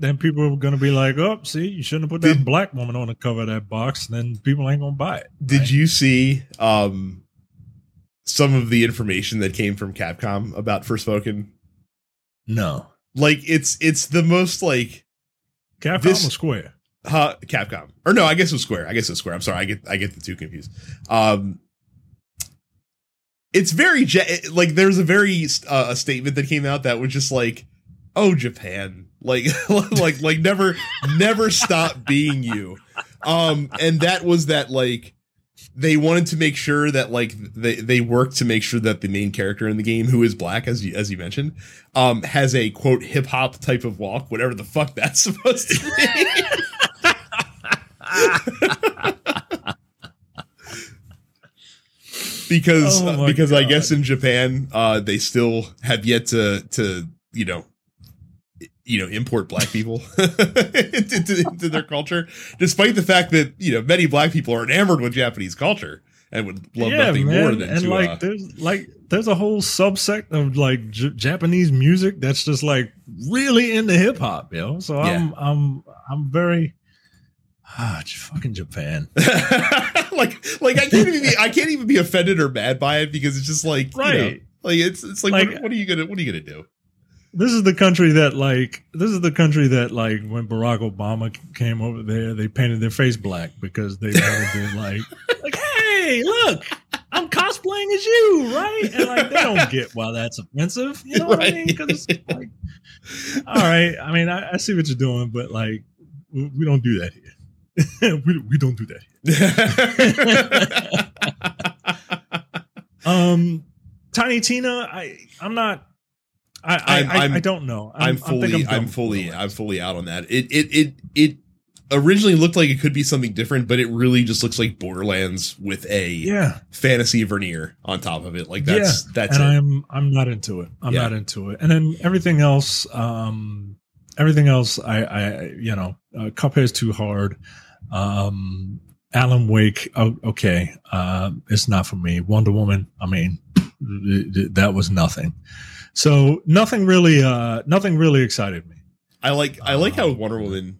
then people are going to be like, oh, see, you shouldn't have put that black woman on the cover of that box. Then people ain't going to buy it. Did you see some of the information that came from Capcom about Forspoken? No. Like it's the most like Capcom or Square? Capcom, or no, I guess it was Square. I'm sorry, I get the two confused. It's very like there's a very a statement that came out that was just like, "Oh, Japan, like never stop being you." And that was that like they wanted to make sure that like they worked to make sure that the main character in the game, who is black, as you mentioned, has a quote hip hop type of walk, whatever the fuck that's supposed to be. because I guess in Japan they still have yet to you know, import black people into their culture, despite the fact that, you know, many black people are enamored with Japanese culture and would love nothing more than and to, there's a whole subsect of like Japanese music that's just like really into hip hop, you know. So I'm very fucking Japan. like I can't even be offended or mad by it, because it's just like, right, you know, like it's like what are you gonna do? This is the country that when Barack Obama came over there, they painted their face black because they wanted to like, hey, look, I'm cosplaying as you, right? And like, they don't get why that's offensive, you know what I mean? Because like, all right, I mean, I see what you're doing, but like, we don't do that here. we don't do that here. Tiny Tina, I don't know. I'm fully out on that. It originally looked like it could be something different, but it really just looks like Borderlands with a fantasy veneer on top of it. Like that's and it. I'm not into it. I'm not into it. And then everything else, Cuphead's too hard. Alan Wake, okay, it's not for me. Wonder Woman, I mean, that was nothing. So nothing really excited me. I like how Wonder Woman,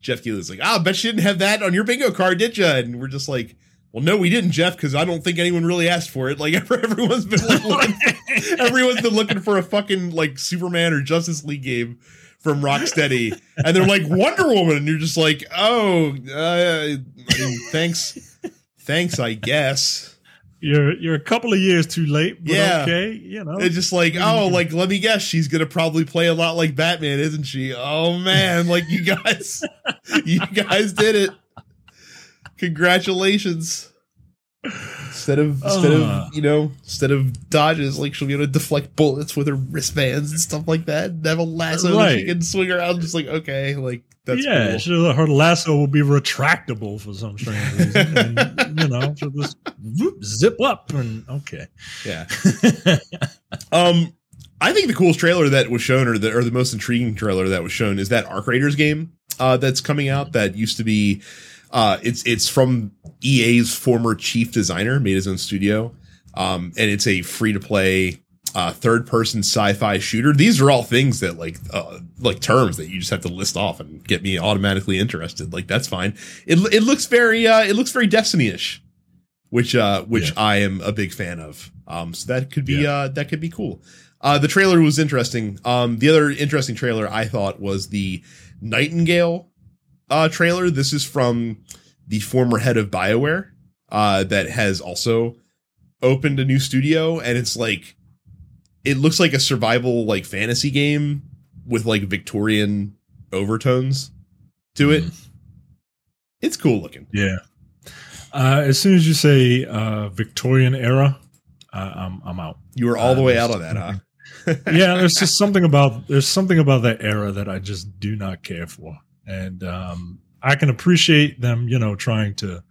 Jeff Keighley's like, I bet you didn't have that on your bingo card, did you? And we're just like, well, no, we didn't, Jeff, because I don't think anyone really asked for it. Like everyone's been looking for a fucking like Superman or Justice League game from Rocksteady, and they're like Wonder Woman, and you're just like, thanks, I guess. You're a couple of years too late, but okay, you know. It's just like, oh, like, let me guess, she's going to probably play a lot like Batman, isn't she? Oh, man, like, you guys did it. Congratulations. Instead of dodges, like, she'll be able to deflect bullets with her wristbands and stuff like that, and have a lasso that she can swing around. Just like, okay, like, that's cool. Her lasso will be retractable for some strange reason, and, you know, she'll just zip up and okay, yeah. I think the coolest trailer that was shown, or the most intriguing trailer that was shown, is that Arcriders game that's coming out. That used to be. It's from EA's former chief designer, made his own studio, and it's a free-to-play third-person sci-fi shooter. These are all things that like terms that you just have to list off and get me automatically interested. Like that's fine. It looks very Destiny-ish, which I am a big fan of. So that could be cool. The trailer was interesting. The other interesting trailer I thought was the Nightingale trailer. This is from the former head of BioWare that has also opened a new studio, and it's like it looks like a survival like fantasy game with like Victorian overtones to it. It's cool looking. As soon as you say Victorian era, I'm out. You were all the way out on that, huh? There's something about that era that I just do not care for. And I can appreciate them, you know, trying to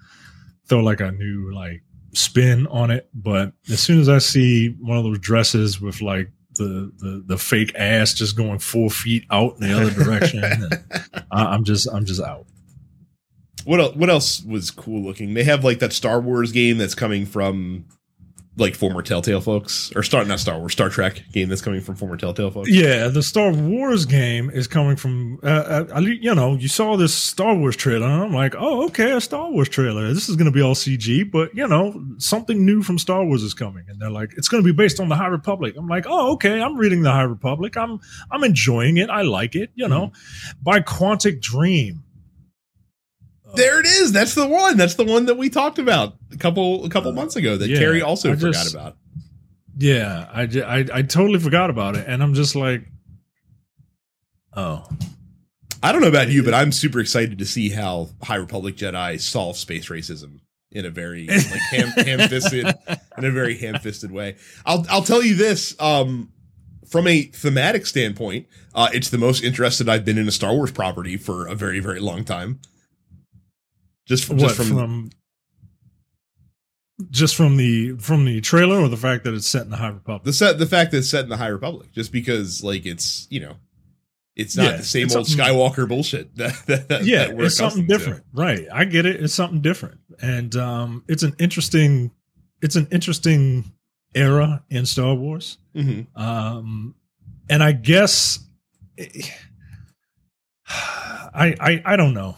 throw like a new like spin on it. But as soon as I see one of those dresses with like the fake ass just going 4 feet out in the other direction, I'm just out. What else was cool looking? They have like that Star Wars game that's coming from like former Telltale folks, or Star Trek game that's coming from former Telltale folks. Yeah, the Star Wars game is coming from, you know, you saw this Star Wars trailer, and I'm like, oh, okay, a Star Wars trailer. This is going to be all CG, but, you know, something new from Star Wars is coming. And they're like, it's going to be based on the High Republic. I'm like, oh, okay, I'm reading the High Republic. I'm enjoying it. I like it, you know. By Quantic Dream. There it is. That's the one. That's the one that we talked about a couple months ago that Carrie also forgot about. Yeah, I totally forgot about it. And I'm just like, oh, I don't know about you, but I'm super excited to see how High Republic Jedi solve space racism in a very like ham-fisted way. I'll tell you this. From a thematic standpoint, it's the most interested I've been in a Star Wars property for a very, very long time. Just from Just from the trailer, or the fact that it's set in the High Republic? The fact that it's set in the High Republic, just because like it's, you know, it's not the same old Skywalker bullshit. That we're, it's something different, to. Right? I get it. It's something different, and it's an interesting era in Star Wars. Mm-hmm. And I guess I don't know.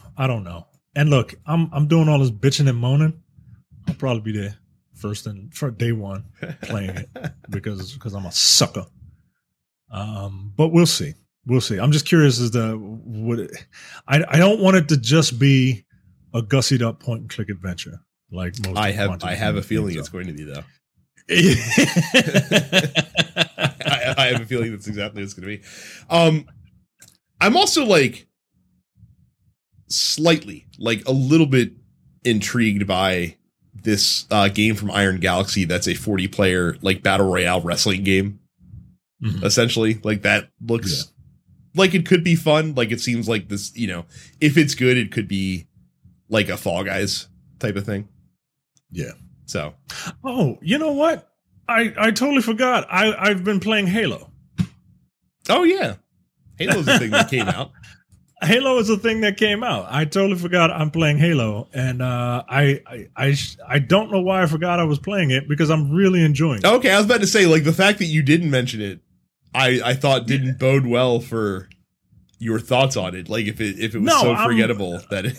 And look, I'm doing all this bitching and moaning. I'll probably be there for day one playing it because I'm a sucker. But we'll see. I'm just curious as to what it, I don't want it to just be a gussied up point and click adventure. Like most I have a feeling it's going to be though. I have a feeling that's exactly what it's going to be. I'm also like a little bit intrigued by this game from Iron Galaxy that's a 40-player like battle royale wrestling game. Mm-hmm. Essentially, like that looks like it could be fun. Like it seems like this, you know, if it's good, it could be like a Fall Guys type of thing. Yeah. So, oh, you know what? I totally forgot. I've been playing Halo. Oh yeah, Halo's a thing that came out. Halo is a thing that came out. I totally forgot I'm playing Halo, and I don't know why I forgot I was playing it because I'm really enjoying it. Okay, I was about to say, like, the fact that you didn't mention it, I thought didn't bode well for your thoughts on it. Like if it was forgettable that it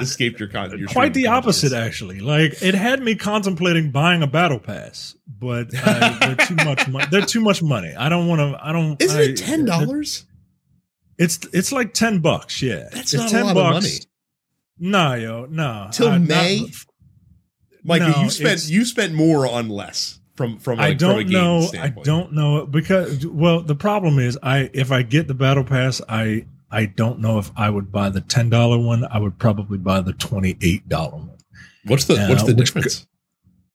escaped your conscience. Quite the opposite, actually. Like it had me contemplating buying a battle pass, but they're too much. They're too much money. I don't want to. I don't. Isn't it $10? It's like $10, yeah. That's it's not $10 a lot bucks. Of money. Nah, yo, nah. Till May, Michael, no, you spent more on less from like, from a game standpoint. I don't know because the problem is if I get the battle pass, I don't know if I would buy the $10 one. I would probably buy the $28 one. What's the difference?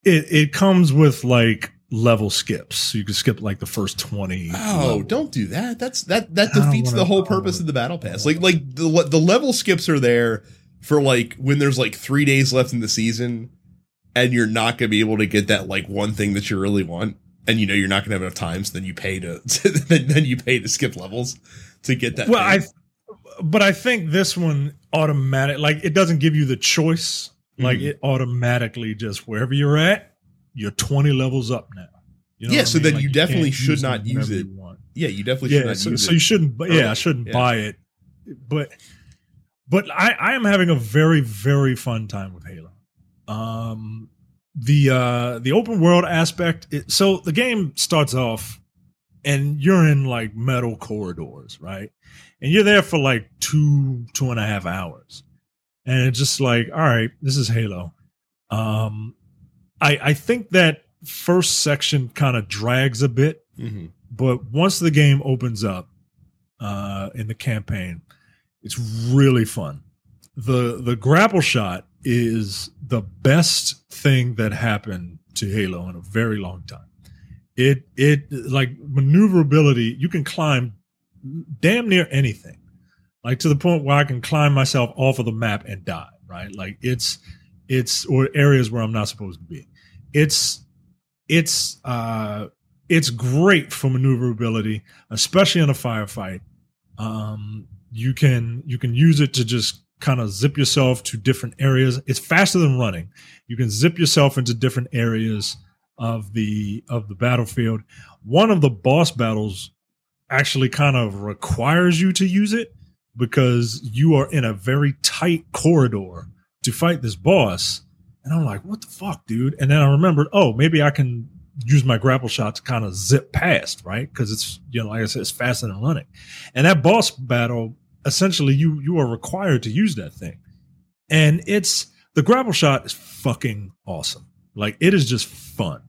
It comes with like level skips, so you can skip like the first 20. Oh, don't do that. That defeats the whole purpose of the battle pass. Like the level skips are there for like when there's like 3 days left in the season, and you're not gonna be able to get that like one thing that you really want, and you know you're not gonna have enough time, so then you pay to skip levels to get that. Well, thing. But I think this one automatic, like it doesn't give you the choice, like it automatically just wherever you're at. You're 20 levels up now. You know so I mean? Then like you definitely should not use it. Yeah, you definitely should not use it. So you shouldn't. Yeah, I shouldn't buy it. But I am having a very, very fun time with Halo. The open world aspect. So the game starts off, and you're in like metal corridors, right? And you're there for like two and a half hours, and it's just like, all right, this is Halo. I think that first section kind of drags a bit, but once the game opens up in the campaign, it's really fun. The grapple shot is the best thing that happened to Halo in a very long time. It like maneuverability, you can climb damn near anything, like to the point where I can climb myself off of the map and die, right? Like it's or areas where I'm not supposed to be. It's great for maneuverability, especially in a firefight. You can use it to just kind of zip yourself to different areas. It's faster than running. You can zip yourself into different areas of the battlefield. One of the boss battles actually kind of requires you to use it because you are in a very tight corridor to fight this boss. And I'm like, what the fuck, dude? And then I remembered, oh, maybe I can use my grapple shot to kind of zip past, right? Because it's, you know, like I said, it's faster than running. And that boss battle, essentially, you are required to use that thing. And the grapple shot is fucking awesome. Like, it is just fun.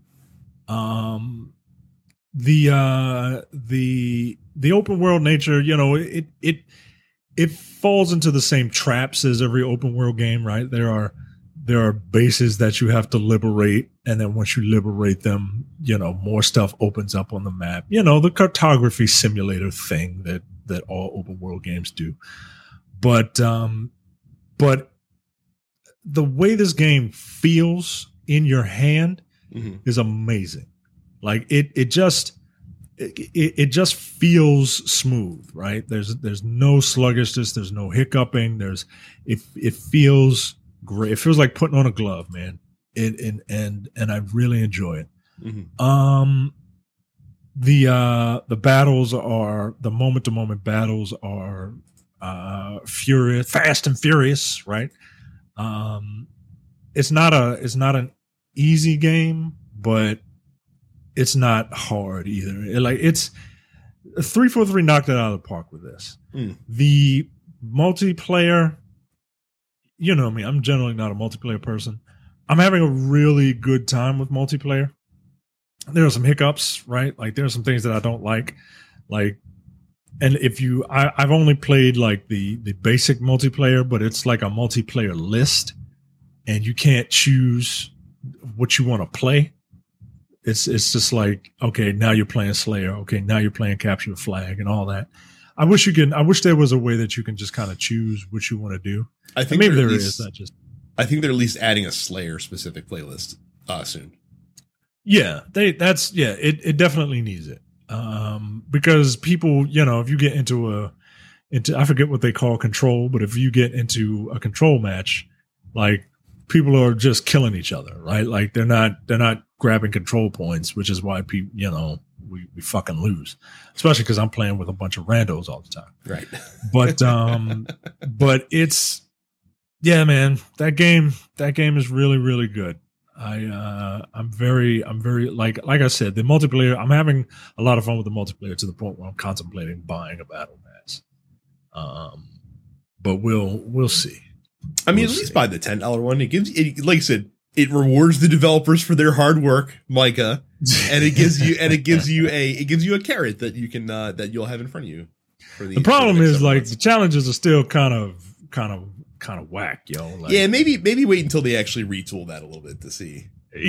The open world nature, you know, it falls into the same traps as every open world game, right? There are bases that you have to liberate, and then once you liberate them, you know, more stuff opens up on the map. You know, the cartography simulator thing that all open world games do. But the way this game feels in your hand is amazing. Like it just feels smooth, right? There's no sluggishness, there's no hiccuping, it feels great. It feels like putting on a glove, man. And I really enjoy it. Mm-hmm. The battles are the moment-to-moment battles are furious, fast and furious, right? It's not an easy game, but it's not hard either. It's 343 knocked it out of the park with this. The multiplayer, you know me, I'm generally not a multiplayer person. I'm having a really good time with multiplayer. There are some hiccups, right? Like there are some things that I don't like. I've only played like the basic multiplayer, but it's like a multiplayer list and you can't choose what you want to play. It's just like, okay, now you're playing Slayer. Okay, now you're playing Capture the Flag and all that. I wish there was a way that you can just kind of choose what you want to do. I think maybe there is. I think they're at least adding a Slayer specific playlist soon. Yeah, it definitely needs it. Because people, you know, if you get into I forget what they call control, but if you get into a control match, like people are just killing each other, right? Like they're not grabbing control points, which is why people, you know, we fucking lose, especially because I'm playing with a bunch of randos all the time. Right. But, but it's, yeah, man, that game is really, really good. I'm very like I said, the multiplayer, I'm having a lot of fun with the multiplayer to the point where I'm contemplating buying a battle pass. But we'll see. I mean, at least buy the $10 one. It gives it, like I said, it rewards the developers for their hard work, Micah, and it gives you a carrot that you can that you'll have in front of you. The problem is like months. The challenges are still kind of whack, yo. Like, yeah, maybe wait until they actually retool that a little bit to see. To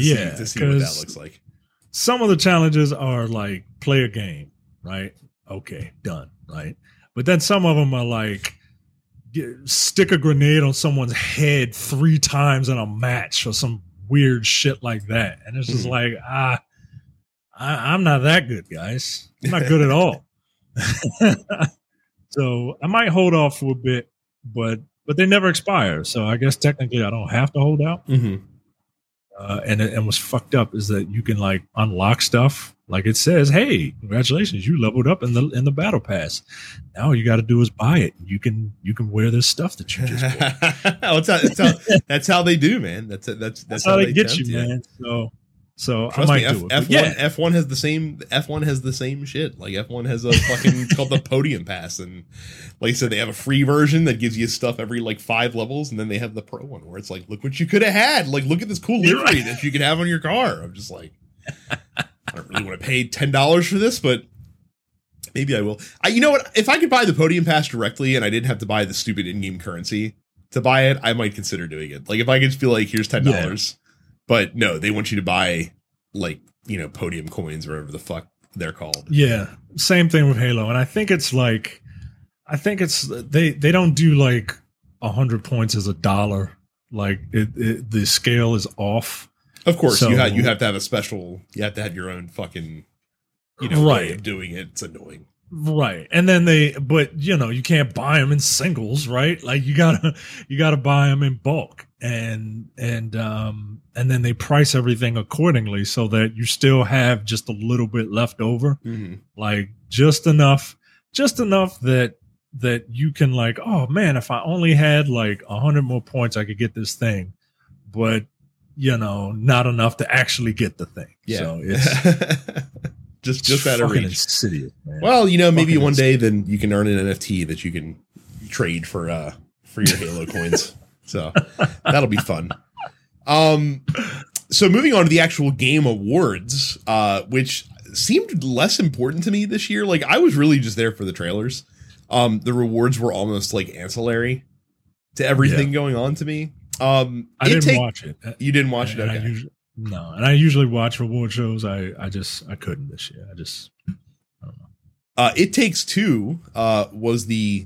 see what that looks like. Some of the challenges are like play a game, right? Okay, done, right? But then some of them are like stick a grenade on someone's head 3 times in a match or some weird shit like that. And it's just like, I'm not that good, guys. I'm not good at all. So I might hold off for a bit, but they never expire. So I guess technically I don't have to hold out. Mm-hmm. And what's fucked up is that you can like unlock stuff. Like it says, hey, congratulations, you leveled up in the battle pass. Now all you got to do is buy it. You can wear this stuff that you just bought. That's how they do, man. That's how they get you, man. So I might do it. F1 has the same shit. Like F1 has a fucking called the podium pass, and like I said, they have a free version that gives you stuff every like 5 levels, and then they have the pro one where it's like, look what you could have had. Like look at this cool livery that you could have on your car. I'm just like, I don't really want to pay $10 for this, but maybe I will. You know what? If I could buy the podium pass directly and I didn't have to buy the stupid in-game currency to buy it, I might consider doing it. Like if I could feel like here's $10. Yeah. But no, they want you to buy, like, you know, podium coins or whatever the fuck they're called. Yeah, same thing with Halo. And I think it's like, they don't do like 100 points as $1. Like the scale is off. Of course, so, you have to have a special. You have to have your own fucking, you know, right, way of doing it. It's annoying. Right, and then you know, you can't buy them in singles, right? Like you gotta buy them in bulk, and then they price everything accordingly so that you still have just a little bit left over, like just enough that you can like, oh man, if I only had like 100 more points, I could get this thing, but you know, not enough to actually get the thing. Yeah. So it's. Just out of reach. Insidious, man. Well, you know, maybe fucking one day then you can earn an NFT that you can trade for your Halo coins. So that'll be fun. So moving on to the actual Game Awards, which seemed less important to me this year. Like I was really just there for the trailers. The rewards were almost like ancillary to everything going on to me. I didn't watch it. You didn't watch it. Okay. No, and I usually watch reward shows. I couldn't this year. I don't know. It Takes Two was I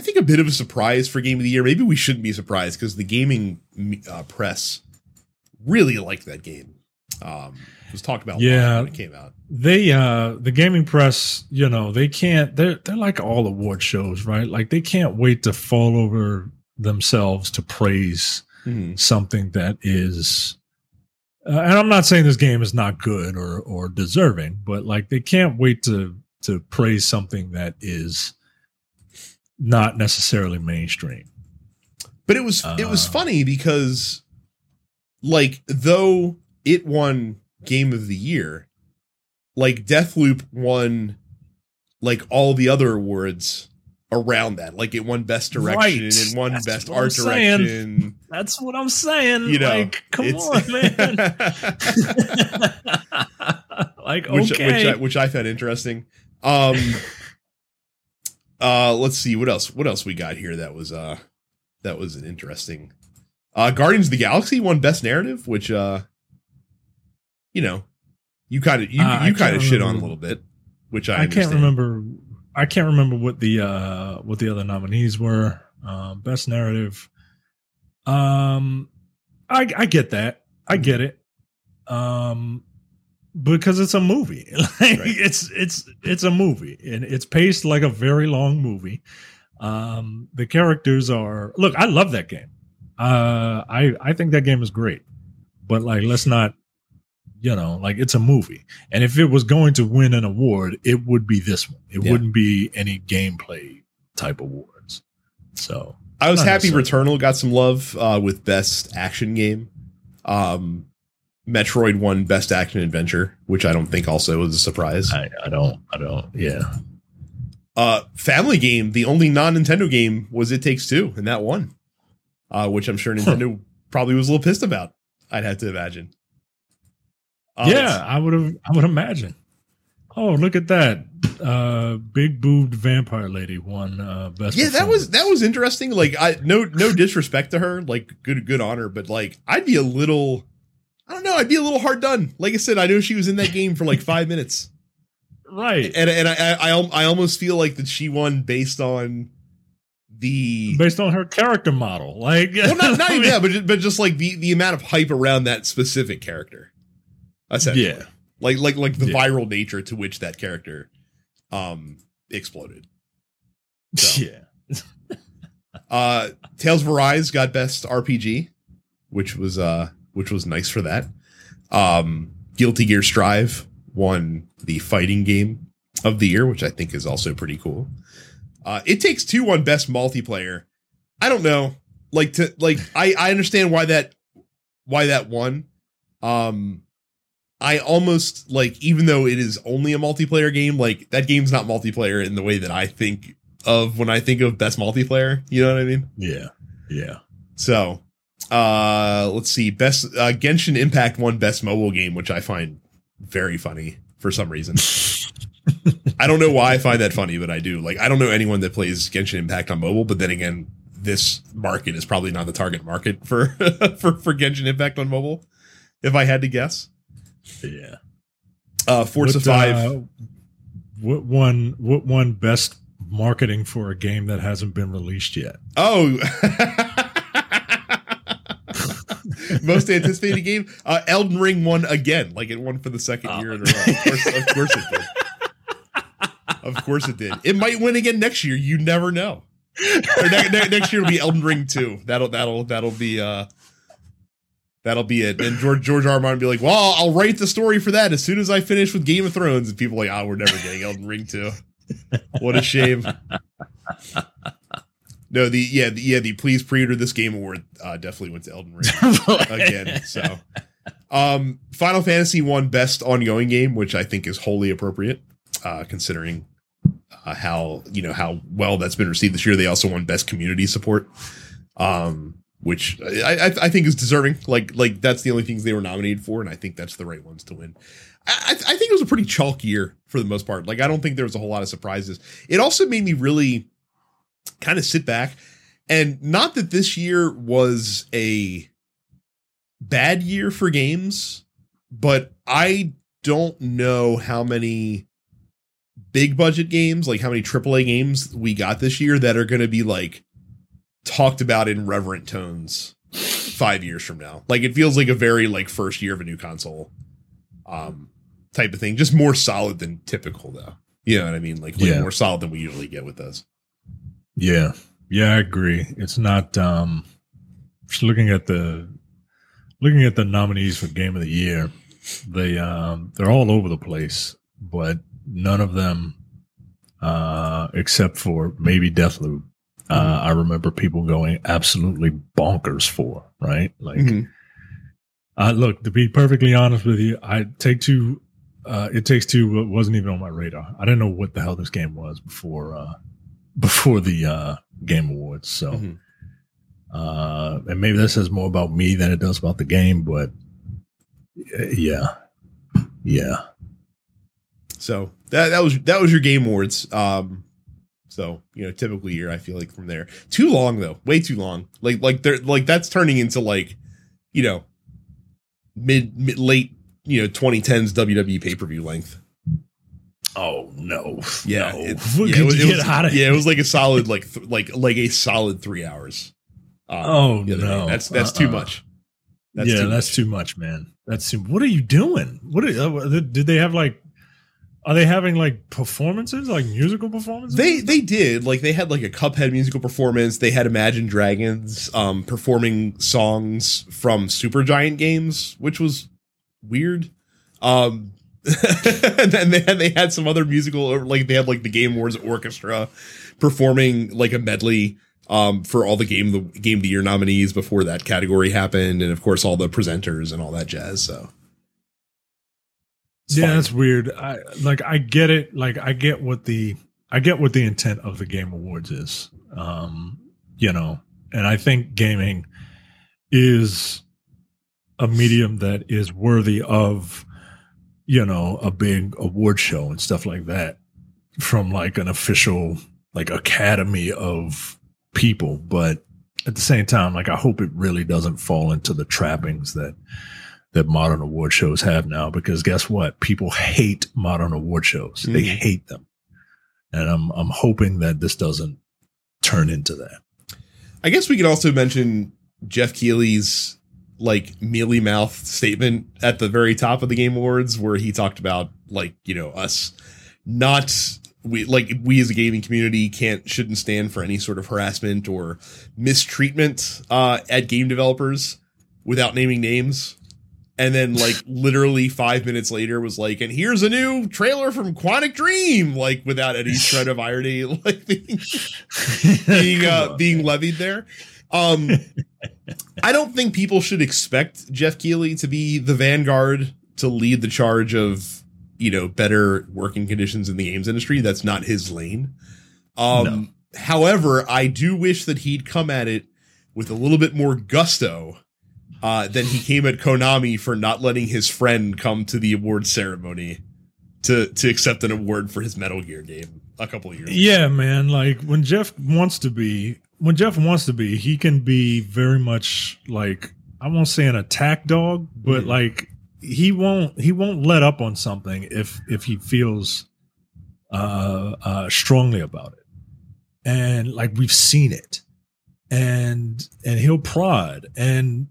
think a bit of a surprise for Game of the Year. Maybe we shouldn't be surprised because the gaming press really liked that game. It was talked about when it came out. They the gaming press, you know, they can't. They're like all award shows, right? Like they can't wait to fall over themselves to praise something that is. And I'm not saying this game is not good or deserving, but like they can't wait to praise something that is not necessarily mainstream. But it was funny because, like, though it won Game of the Year, like Deathloop won like all the other awards around that. Like it won Best Direction, it won Best Art Direction. That's what I'm saying. You know, like, come on, man. Like, okay. Which I found interesting. Let's see what else we got here. That was an interesting. Guardians of the Galaxy won Best Narrative, which you know, you kind of shit on a little bit, which I understand. I can't remember what the other nominees were. Best Narrative. I get that. I get it. Because it's a movie. Like, right. It's a movie, and it's paced like a very long movie. The characters are I love that game. I think that game is great, but like, let's not. You know, like it's a movie, and if it was going to win an award, it would be this one. It wouldn't be any gameplay type awards. So I was happy Returnal got some love with Best Action Game. Metroid won Best Action Adventure, which I don't think also was a surprise. I don't. Yeah. Family game. The only non-Nintendo game was It Takes Two, and that won, which I'm sure Nintendo probably was a little pissed about. I'd have to imagine. Yeah, I would imagine. Oh, look at that! Big boobed vampire lady won best. Yeah, that was interesting. Like, I no disrespect to her. Like, good honor, but like, I'd be a little hard done. Like I said, I know she was in that game for like 5 minutes, right? And I almost feel like that she won based on her character model. Like, well, not even that, but just like the amount of hype around that specific character. Yeah, like the viral nature to which that character exploded. So. Yeah. Tales of Arise got Best RPG, which was nice for that. Guilty Gear Strive won the Fighting Game of the Year, which I think is also pretty cool. It Takes Two won Best Multiplayer. I don't know, I understand why that won. I almost like, even though it is only a multiplayer game, like that game's not multiplayer in the way that I think of when I think of best multiplayer. You know what I mean? Yeah. Yeah. So let's see. Best Genshin Impact won Best Mobile Game, which I find very funny for some reason. I don't know why I find that funny, but I do. Like, I don't know anyone that plays Genshin Impact on mobile. But then again, this market is probably not the target market for for Genshin Impact on mobile, if I had to guess. Yeah. Forza 5. What won best marketing for a game that hasn't been released yet? Oh. Most anticipated game. Elden Ring won again. Like, it won for the second year in a row. Of course it did. Of course it did. It might win again next year. You never know. Or next year will be Elden Ring 2. That'll be that'll be it. And George R. R. Martin be like, well, I'll write the story for that as soon as I finish with Game of Thrones. And people are like, we're never getting Elden Ring 2. What a shame. No, the please pre-order this game award definitely went to Elden Ring again. So Final Fantasy won Best Ongoing Game, which I think is wholly appropriate, considering how well that's been received this year. They also won Best Community Support. Which I think is deserving. Like that's the only things they were nominated for, and I think that's the right ones to win. I think it was a pretty chalk year for the most part. Like, I don't think there was a whole lot of surprises. It also made me really kind of sit back, and not that this year was a bad year for games, but I don't know how many big budget games, like how many AAA games we got this year that are going to be like talked about in reverent tones 5 years from now. Like, it feels like a very like first year of a new console type of thing. Just more solid than typical, though. You know what I mean? Like more solid than we usually get with this. Yeah. Yeah, I agree. It's not just looking at the nominees for Game of the Year. They they're all over the place, but none of them except for maybe Deathloop. I remember people going absolutely bonkers for, right? Like, look, to be perfectly honest with you, It Takes Two wasn't even on my radar. I didn't know what the hell this game was before the Game Awards. So, and maybe that says more about me than it does about the game, but yeah. So that was your Game Awards. So, you know, typical year, I feel like from there. Too long though, way too long. Like that's turning into like, you know, late, you know, 2010s WWE pay-per-view length. Oh no. Yeah. No. It was like a solid, like a solid 3 hours. That's too much. Too much, man. What are you doing? Did they have like, are they having like performances, like musical performances? They did. Like they had like a Cuphead musical performance. They had Imagine Dragons performing songs from Supergiant Games, which was weird. And then they had some other musical, like they had like the Game Awards Orchestra performing like a medley for all the Game of the Year nominees before that category happened, and of course all the presenters and all that jazz. So. It's fine. That's weird. I get it. Like I get what the intent of the Game Awards is. You know, and I think gaming is a medium that is worthy of, you know, a big award show and stuff like that from like an official like academy of people. But at the same time, like I hope it really doesn't fall into the trappings that modern award shows have now, because guess what? People hate modern award shows. They hate them. And I'm hoping that this doesn't turn into that. I guess we could also mention Jeff Keighley's like mealy mouthed statement at the very top of the Game Awards, where he talked about like, you know, we as a gaming community shouldn't stand for any sort of harassment or mistreatment at game developers, without naming names. And then, like, literally 5 minutes later was like, and here's a new trailer from Quantic Dream, like, without any shred of irony, like, being levied there. I don't think people should expect Jeff Keighley to be the vanguard to lead the charge of, you know, better working conditions in the games industry. That's not his lane. However, I do wish that he'd come at it with a little bit more gusto then he came at Konami for not letting his friend come to the award ceremony to accept an award for his Metal Gear game a couple of years ago. Yeah, man. Like when Jeff wants to be, he can be very much like, I won't say an attack dog, but like he won't let up on something if he feels strongly about it. And like we've seen it, and he'll prod and.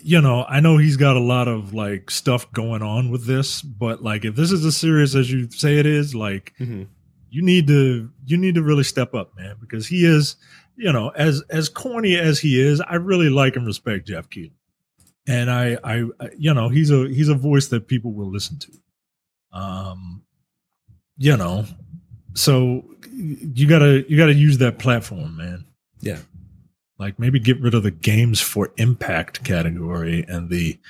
You know, I know he's got a lot of like stuff going on with this, but like if this is as serious as you say it is, like you need to really step up, man, because he is, you know, as corny as he is, I really like and respect Jeff Keighley. And I you know, he's a voice that people will listen to. You know, so you gotta use that platform, man. Yeah. Like maybe get rid of the games for impact category and the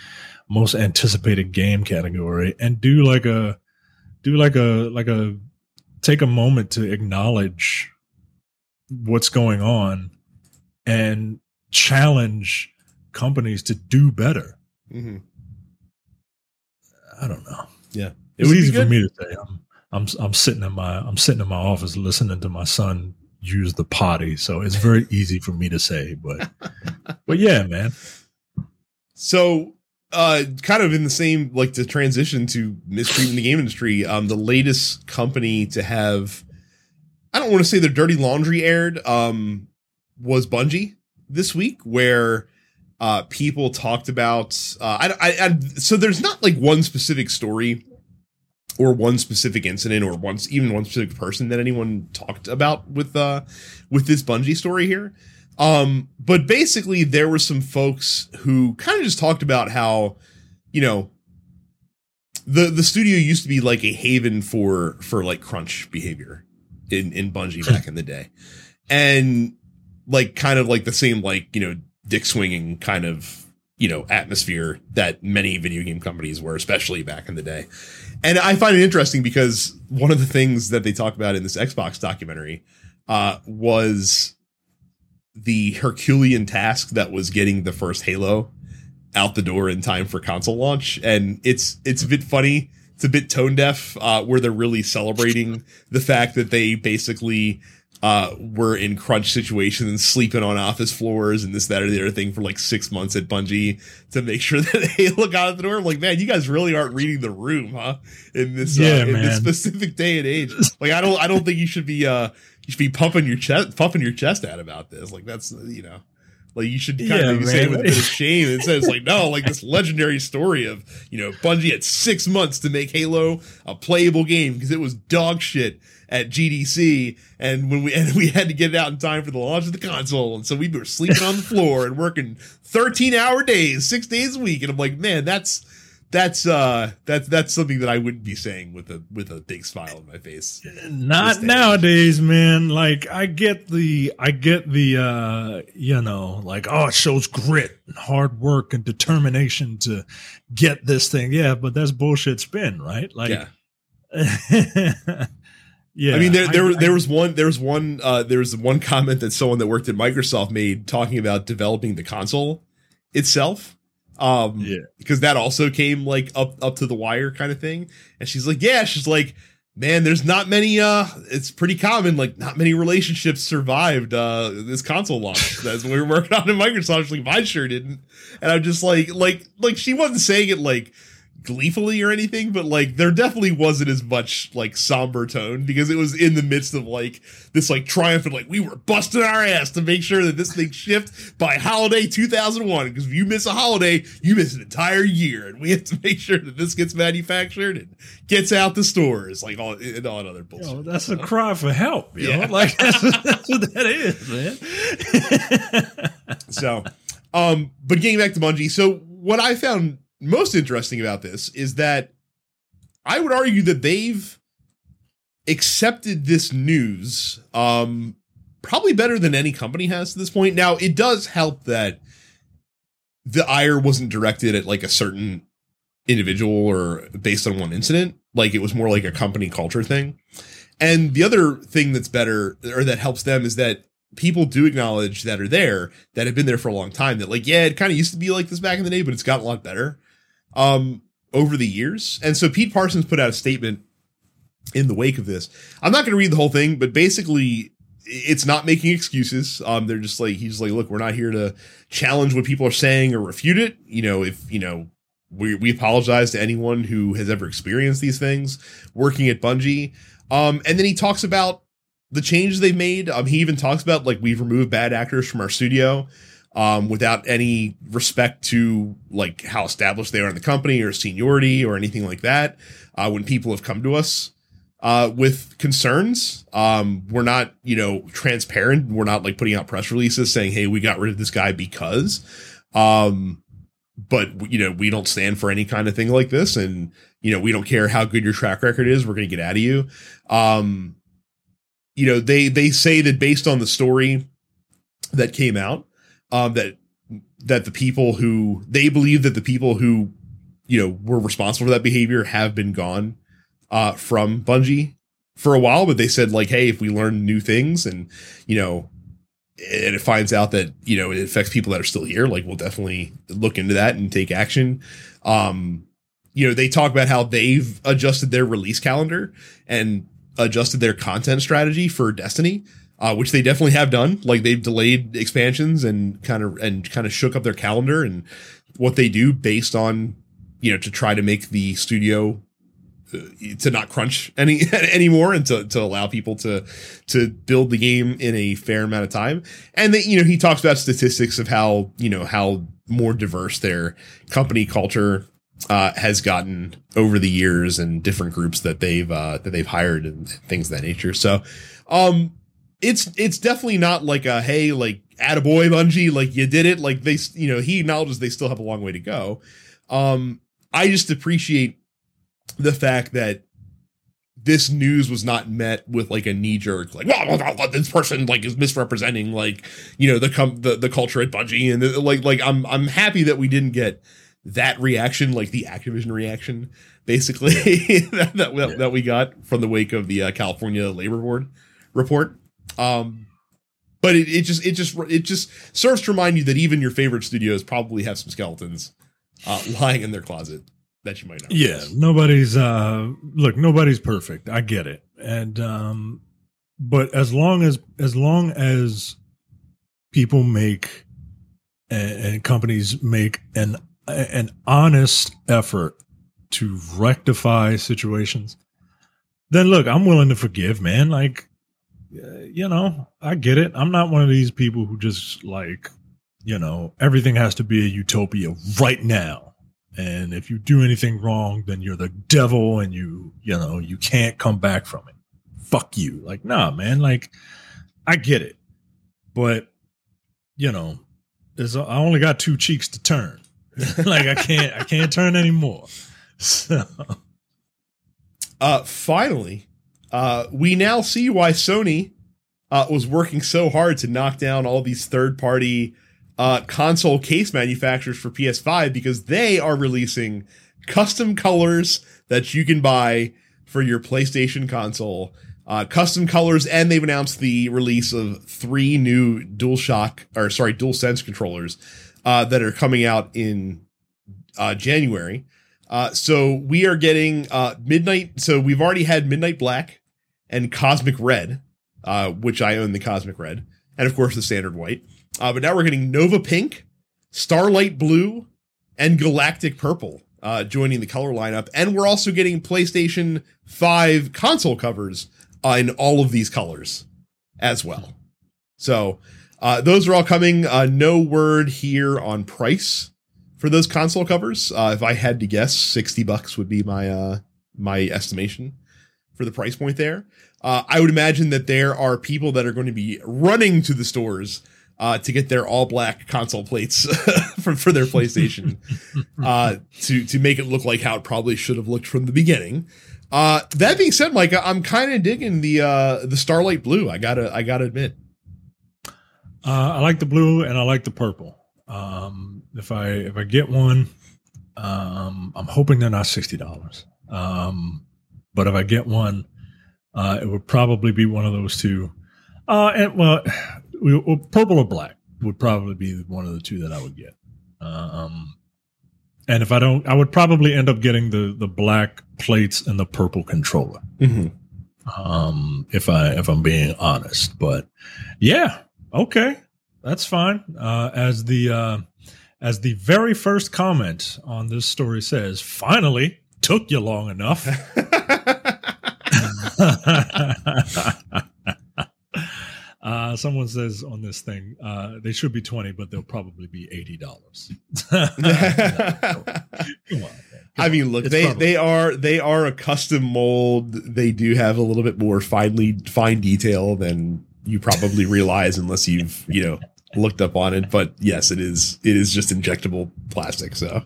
most anticipated game category, and do like a take a moment to acknowledge what's going on and challenge companies to do better. Mm-hmm. I don't know. Yeah, it's easy for me to say. I'm sitting in my office listening to my son use the potty, so it's very easy for me to say, but yeah, man. So kind of in the same, like, to transition to mistreating the game industry, the latest company to have, I don't want to say their dirty laundry aired, was Bungie this week, where people talked about. So there's not like one specific story or one specific incident or even one specific person that anyone talked about with this Bungie story here. But basically there were some folks who kind of just talked about how, you know, the studio used to be like a haven for like crunch behavior in Bungie back in the day. And like, kind of like the same, like, you know, dick swinging kind of, you know, atmosphere that many video game companies were, especially back in the day. And I find it interesting because one of the things that they talk about in this Xbox documentary was the Herculean task that was getting the first Halo out the door in time for console launch. And it's a bit funny. It's a bit tone deaf, where they're really celebrating the fact that they basically were in crunch situations and sleeping on office floors and this, that, or the other thing for like 6 months at Bungie to make sure that Halo got out the door. I'm like, man, you guys really aren't reading the room, huh? In this specific day and age. Like, I don't think you should be, pumping your chest out about this. Like, that's, you know, like, you should kind of say it with a bit of shame. Instead, it's like, no, like this legendary story of, you know, Bungie had 6 months to make Halo a playable game because it was dog shit at GDC, and we had to get it out in time for the launch of the console, and so we were sleeping on the floor and working 13-hour days, 6 days a week. And I'm like, man, that's something that I wouldn't be saying with a big smile on my face. Not nowadays, man. Like, I get the you know, like, oh, it shows grit and hard work and determination to get this thing. Yeah, but that's bullshit spin, right? Like, yeah. Yeah, I mean, there was one comment that someone that worked at Microsoft made talking about developing the console itself, because that also came like up to the wire kind of thing. And she's like, man, there's not many. It's pretty common, like, not many relationships survived this console launch. That's what we were working on at Microsoft. She's like, mine sure didn't. And I'm just like she wasn't saying it like gleefully or anything, but like there definitely wasn't as much like somber tone because it was in the midst of like this like triumph and like we were busting our ass to make sure that this thing shipped by holiday 2001, because if you miss a holiday you miss an entire year, and we have to make sure that this gets manufactured and gets out the stores, like all and all that other bullshit. Yo, that's a cry for help, you know? Like that's what that is, man. So but getting back to Bungie, so what I found most interesting about this is that I would argue that they've accepted this news probably better than any company has to this point. Now, it does help that the ire wasn't directed at like a certain individual or based on one incident. Like, it was more like a company culture thing. And the other thing that's better or that helps them is that people do acknowledge that are there that have been there for a long time that like, yeah, it kind of used to be like this back in the day, but it's gotten a lot better over the years. And so Pete Parsons put out a statement in the wake of this. I'm not going to read the whole thing, but basically it's not making excuses. They're just like, he's like, look, we're not here to challenge what people are saying or refute it. You know, if, you know, we apologize to anyone who has ever experienced these things working at Bungie. And then he talks about the changes they've made. He even talks about like, we've removed bad actors from our studio without any respect to like how established they are in the company or seniority or anything like that. When people have come to us with concerns, we're not, you know, transparent. We're not like putting out press releases saying, hey, we got rid of this guy because, but you know, we don't stand for any kind of thing like this. And, you know, we don't care how good your track record is. We're going to get out of you. You know, they say that based on the story that came out, that the people who they believe that the people who, you know, were responsible for that behavior have been gone from Bungie for a while. But they said, like, hey, if we learn new things and, you know, and it finds out that, you know, it affects people that are still here, like, we'll definitely look into that and take action. You know, they talk about how they've adjusted their release calendar and adjusted their content strategy for Destiny, which they definitely have done. Like, they've delayed expansions and kind of shook up their calendar and what they do based on, you know, to try to make the studio to not crunch anymore and to allow people to build the game in a fair amount of time. And that, you know, he talks about statistics of how, you know, how more diverse their company culture has gotten over the years and different groups that they've hired and things of that nature. So, it's definitely not like a, hey, like, attaboy Bungie, like you did it. Like they, you know, he acknowledges they still have a long way to go. I just appreciate the fact that this news was not met with like a knee jerk, like, well, this person like is misrepresenting, like, you know, the culture at Bungie. And I'm happy that we didn't get that reaction, like the Activision reaction, basically that we got from the wake of the California Labor Board report. But it just serves to remind you that even your favorite studios probably have some skeletons lying in their closet that you might not. Yeah, nobody's perfect. I get it, and but as long as people make and companies make an honest effort to rectify situations, then look, I'm willing to forgive, man. Like, you know, I get it. I'm not one of these people who just like, you know, everything has to be a utopia right now. And if you do anything wrong, then you're the devil and you know, you can't come back from it. Fuck you. Like, nah, man, like I get it. But, you know, I only got two cheeks to turn. Like I can't turn anymore. So, finally, we now see why Sony was working so hard to knock down all these third-party console case manufacturers for PS5, because they are releasing custom colors that you can buy for your PlayStation console. Custom colors, and they've announced the release of 3 new DualSense controllers that are coming out in January. So we are getting Midnight. So we've already had Midnight Black and Cosmic Red, which I own the Cosmic Red, and of course the standard white. But now we're getting Nova Pink, Starlight Blue, and Galactic Purple joining the color lineup. And we're also getting PlayStation 5 console covers in all of these colors as well. So those are all coming. No word here on price for those console covers. If I had to guess, $60 would be my my estimation for the price point there. I would imagine that there are people that are going to be running to the stores to get their all black console plates for their PlayStation to make it look like how it probably should have looked from the beginning. That being said, Mike, I'm kind of digging the Starlight Blue. I gotta admit, I like the blue and I like the purple. If I get one, I'm hoping they're not $60. But if I get one, it would probably be one of those two. Purple or black would probably be one of the two that I would get. And if I don't, I would probably end up getting the black plates and the purple controller. Mm-hmm. If I'm being honest, but yeah, okay. That's fine. As the very first comment on this story says, finally, took you long enough. Someone says on this thing, they should be $20, but they'll probably be $80. Come on. I mean, look, they are a custom mold. They do have a little bit more fine detail than you probably realize unless you've, you know, looked up on it. But yes, it is just injectable plastic. So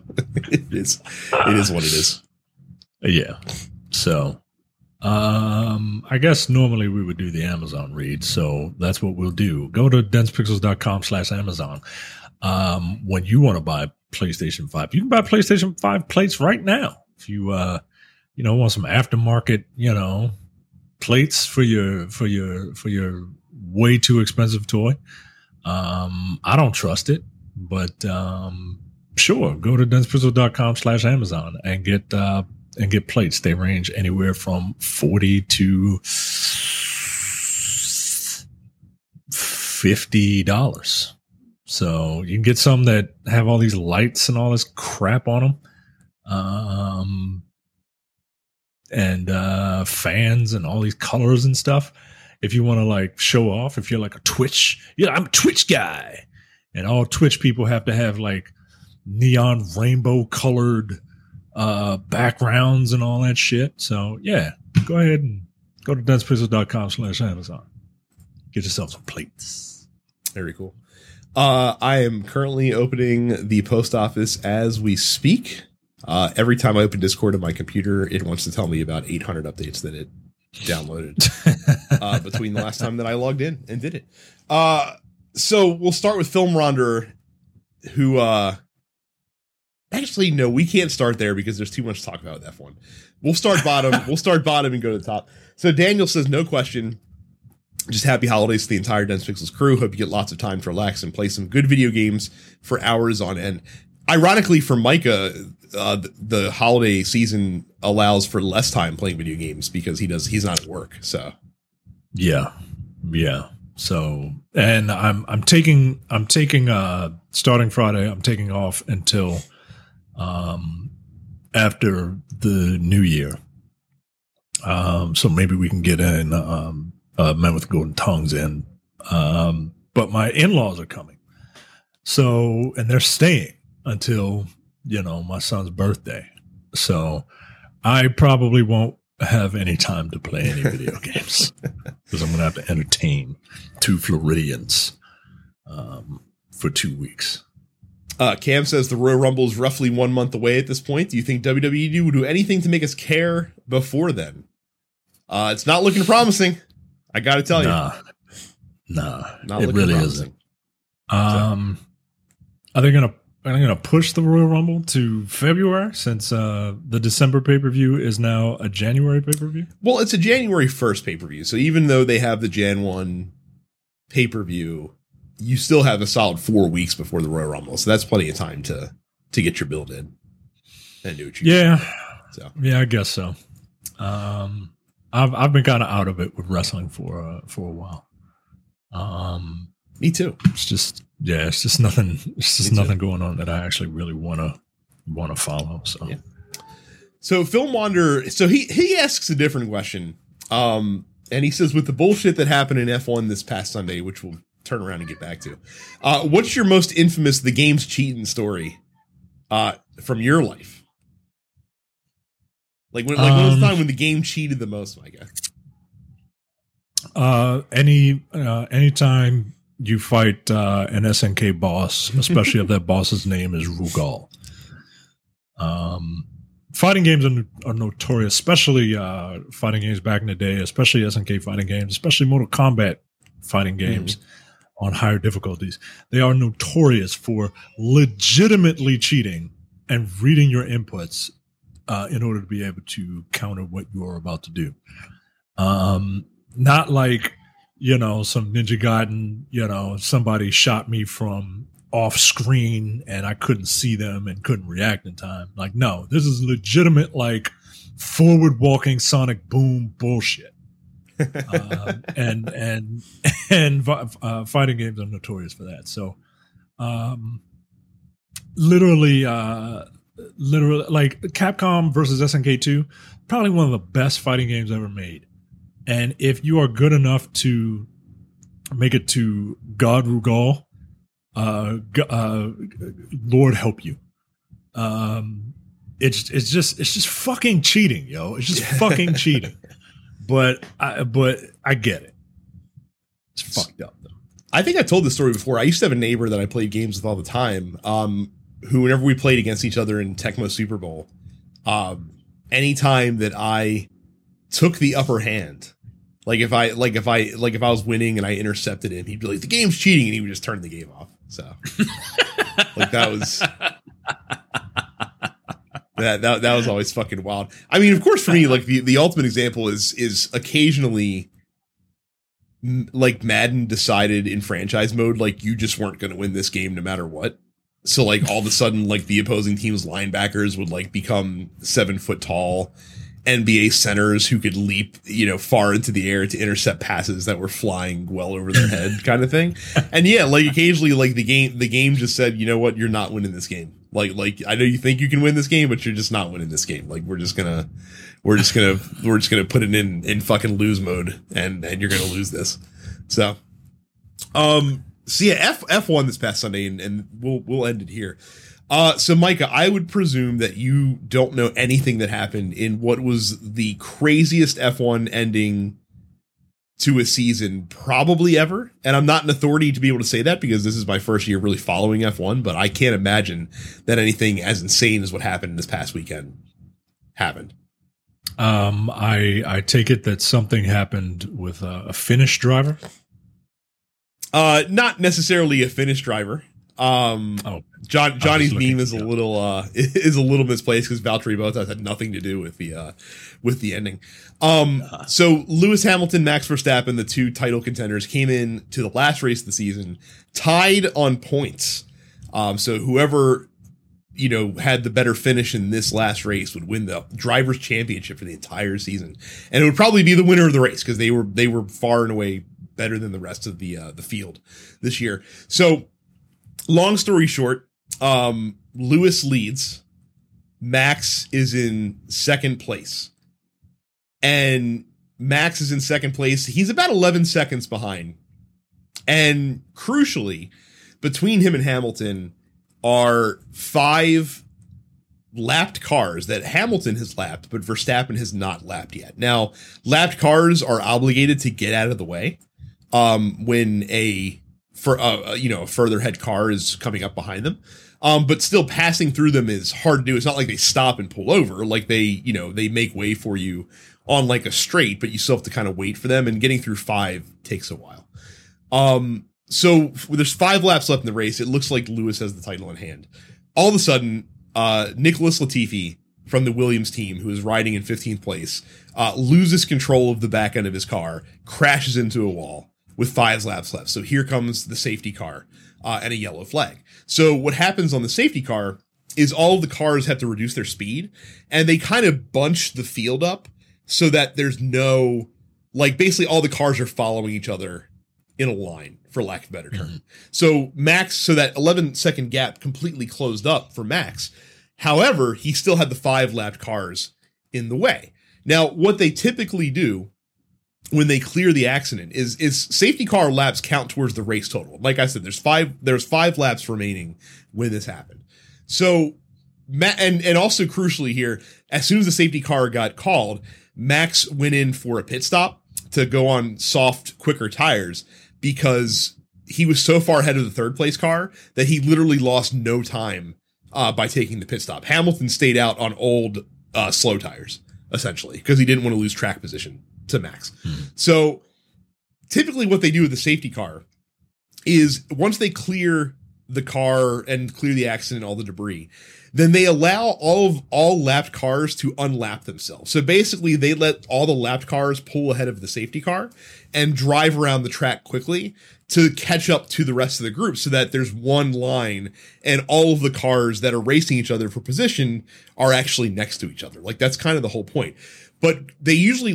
it is what it is. Yeah. So, I guess normally we would do the Amazon read. So that's what we'll do. Go to densepixels.com/Amazon. When you want to buy PlayStation 5, you can buy PlayStation 5 plates right now. If you, you know, want some aftermarket, you know, plates for your way too expensive toy. I don't trust it, but sure, go to densepixels.com/Amazon and get plates. They range anywhere from $40 to $50. So you can get some that have all these lights and all this crap on them. and fans and all these colors and stuff. If you want to like show off, if you're like a Twitch, yeah, I'm a Twitch guy. And all Twitch people have to have like neon rainbow colored backgrounds and all that shit. So yeah, go ahead and go to densepixels.com/Amazon. Get yourself some plates. Very cool. I am currently opening the post office as we speak. Every time I open Discord on my computer, it wants to tell me about 800 updates that it downloaded between the last time that I logged in and did it. So we'll start with Film Ronder, who actually, no, we can't start there because there's too much to talk about with F1. We'll start bottom. We'll start bottom and go to the top. So Daniel says, no question. Just happy holidays to the entire Dense Pixels crew. Hope you get lots of time to relax and play some good video games for hours on end. Ironically, for Micah, the holiday season allows for less time playing video games because he's not at work. So yeah. So, and I'm taking starting Friday, I'm taking off until after the new year. So maybe we can get in Men with Golden Tongues in. But my in-laws are coming. So, and they're staying until, my son's birthday. So I probably won't have any time to play any video games because I'm going to have to entertain two Floridians for 2 weeks. Cam says the Royal Rumble is roughly 1 month away at this point. Do you think WWE would do anything to make us care before then? It's not looking promising. I got to tell you. Nah, it really isn't. Are they going to push the Royal Rumble to February since the December pay-per-view is now a January pay-per-view? Well, it's a January 1st pay-per-view. So even though they have the Jan 1 pay-per-view, you still have a solid 4 weeks before the Royal Rumble. So that's plenty of time to get your build in and do what you do. So. Yeah, I guess so. I've been kind of out of it with wrestling for a while. Me too. It's just nothing. It's just nothing going on that I actually really want to follow. So, yeah. So Filmwander. So he asks a different question. And he says, with the bullshit that happened in F1 this past Sunday, which we'll turn around and get back to, what's your most infamous the game's cheating story from your life? When was the time when the game cheated the most, my guy? Anytime you fight an SNK boss, especially if that boss's name is Rugal. Fighting games are notorious, especially fighting games back in the day, especially SNK fighting games, especially Mortal Kombat fighting games on higher difficulties. They are notorious for legitimately cheating and reading your inputs in order to be able to counter what you're about to do. Not like, some Ninja Gaiden, somebody shot me from off screen and I couldn't see them and couldn't react in time. Like, no, this is legitimate, like forward walking Sonic Boom bullshit. And fighting games are notorious for that. So literally, like Capcom versus SNK 2, probably one of the best fighting games ever made. And if you are good enough to make it to God Rugal, Lord help you. It's just fucking cheating, yo. It's just fucking cheating. But I get it. It's fucked up though. I think I told this story before. I used to have a neighbor that I played games with all the time. Who, whenever we played against each other in Tecmo Super Bowl, anytime that I took the upper hand, if I was winning and I intercepted him, he'd be like, the game's cheating, and he would just turn the game off. So that was always fucking wild. I mean, of course for me, the ultimate example is occasionally Madden decided in franchise mode, you just weren't going to win this game no matter what. So all of a sudden, the opposing team's linebackers would become 7 foot tall NBA centers who could leap, far into the air to intercept passes that were flying well over their head kind of thing. And yeah, occasionally the game just said, you know what, you're not winning this game. Like I know you think you can win this game, but you're just not winning this game. Like we're just gonna put it in fucking lose mode, and you're gonna lose this. So, yeah, F won this past Sunday, and we'll end it here. So Micah, I would presume that you don't know anything that happened in what was the craziest F1 ending to a season probably ever. And I'm not an authority to be able to say that because this is my first year really following F1, but I can't imagine that anything as insane as what happened this past weekend happened. I take it that something happened with a Finnish driver. Not necessarily a Finnish driver. Johnny's meme is a little misplaced because Valtteri Bottas had nothing to do with the ending. So Lewis Hamilton, Max Verstappen, the two title contenders, came in to the last race of the season tied on points. So whoever, you know, had the better finish in this last race would win the drivers' championship for the entire season, and it would probably be the winner of the race because they were far and away better than the rest of the field this year. So. Long story short, Lewis leads. Max is in second place. And Max is in second place. He's about 11 seconds behind. And crucially, between him and Hamilton are 5 lapped cars that Hamilton has lapped, but Verstappen has not lapped yet. Now, lapped cars are obligated to get out of the way when a... for a further head car is coming up behind them, but still passing through them is hard to do. It's not like they stop and pull over, like they make way for you on like a straight, but you still have to kind of wait for them. And getting through 5 takes a while. So there's 5 laps left in the race. It looks like Lewis has the title in hand. All of a sudden, Nicholas Latifi from the Williams team, who is riding in 15th place, loses control of the back end of his car, crashes into a wall. With 5 laps left. So here comes the safety car and a yellow flag. So what happens on the safety car is all of the cars have to reduce their speed, and they kind of bunch the field up so that there's no, like, basically all the cars are following each other in a line, for lack of a better term. Mm-hmm. So that 11 second gap completely closed up for Max. However, he still had the 5 lapped cars in the way. Now, what they typically do when they clear the accident is safety car laps count towards the race total. Like I said, there's five laps remaining when this happened. So and also crucially here, as soon as the safety car got called, Max went in for a pit stop to go on soft, quicker tires because he was so far ahead of the third place car that he literally lost no time by taking the pit stop. Hamilton stayed out on old slow tires essentially because he didn't want to lose track position to Max. So typically what they do with the safety car is once they clear the car and clear the accident, all the debris, then they allow all lapped cars to unlap themselves. So basically they let all the lapped cars pull ahead of the safety car and drive around the track quickly to catch up to the rest of the group so that there's one line and all of the cars that are racing each other for position are actually next to each other. Like that's kind of the whole point, but they usually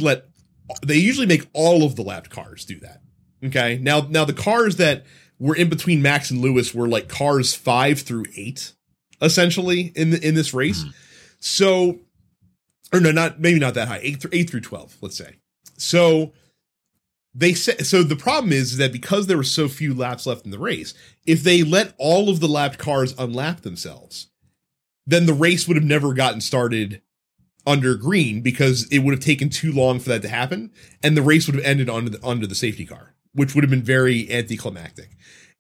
make all of the lapped cars do that. Okay. Now the cars that were in between Max and Lewis were like cars 5 through 8, essentially in this race. Mm-hmm. So, or no, maybe not that high. 8 through 12, let's say. So the problem is that because there were so few laps left in the race, if they let all of the lapped cars unlap themselves, then the race would have never gotten started under green because it would have taken too long for that to happen. And the race would have ended under the safety car, which would have been very anticlimactic.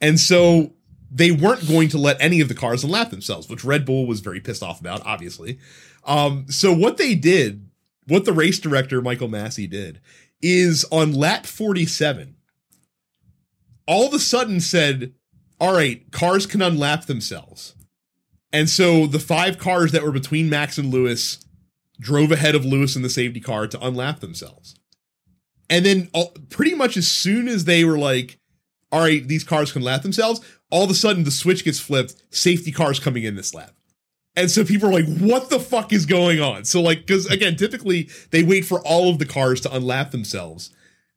And so they weren't going to let any of the cars unlap themselves, which Red Bull was very pissed off about, obviously. So what they did, what the race director, Michael Massey, did is on lap 47, all of a sudden said, all right, cars can unlap themselves. And so the 5 cars that were between Max and Lewis drove ahead of Lewis in the safety car to unlap themselves. And then pretty much as soon as they were like, all right, these cars can lap themselves, all of a sudden the switch gets flipped, safety cars coming in this lap. And so people are like, what the fuck is going on? So like, because again, typically they wait for all of the cars to unlap themselves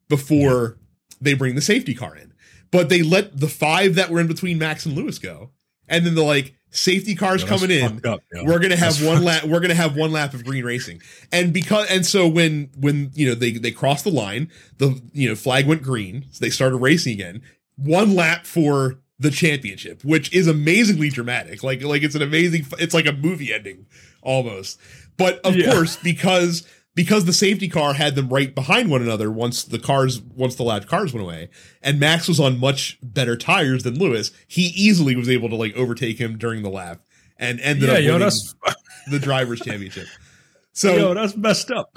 before they bring the safety car in. But they let the 5 that were in between Max and Lewis go. And then they're like, Safety cars coming in. Up, we're gonna have one lap. We're gonna have one lap of green racing. And because and so when you know they crossed the line, the flag went green, so they started racing again. One lap for the championship, which is amazingly dramatic. Like it's an amazing. It's like a movie ending almost. But of course, because the safety car had them right behind one another once the loud cars went away, and Max was on much better tires than Lewis, he easily was able to like overtake him during the lap and ended up winning the driver's championship. So that's messed up.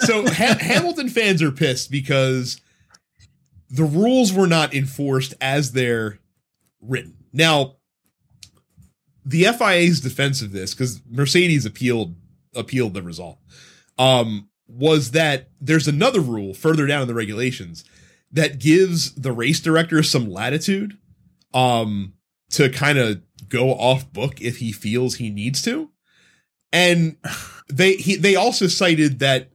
So Hamilton fans are pissed because the rules were not enforced as they're written. Now, the FIA's defense of this, because Mercedes appealed the result, was that there's another rule further down in the regulations that gives the race director some latitude to kind of go off book if he feels he needs to. And they also cited that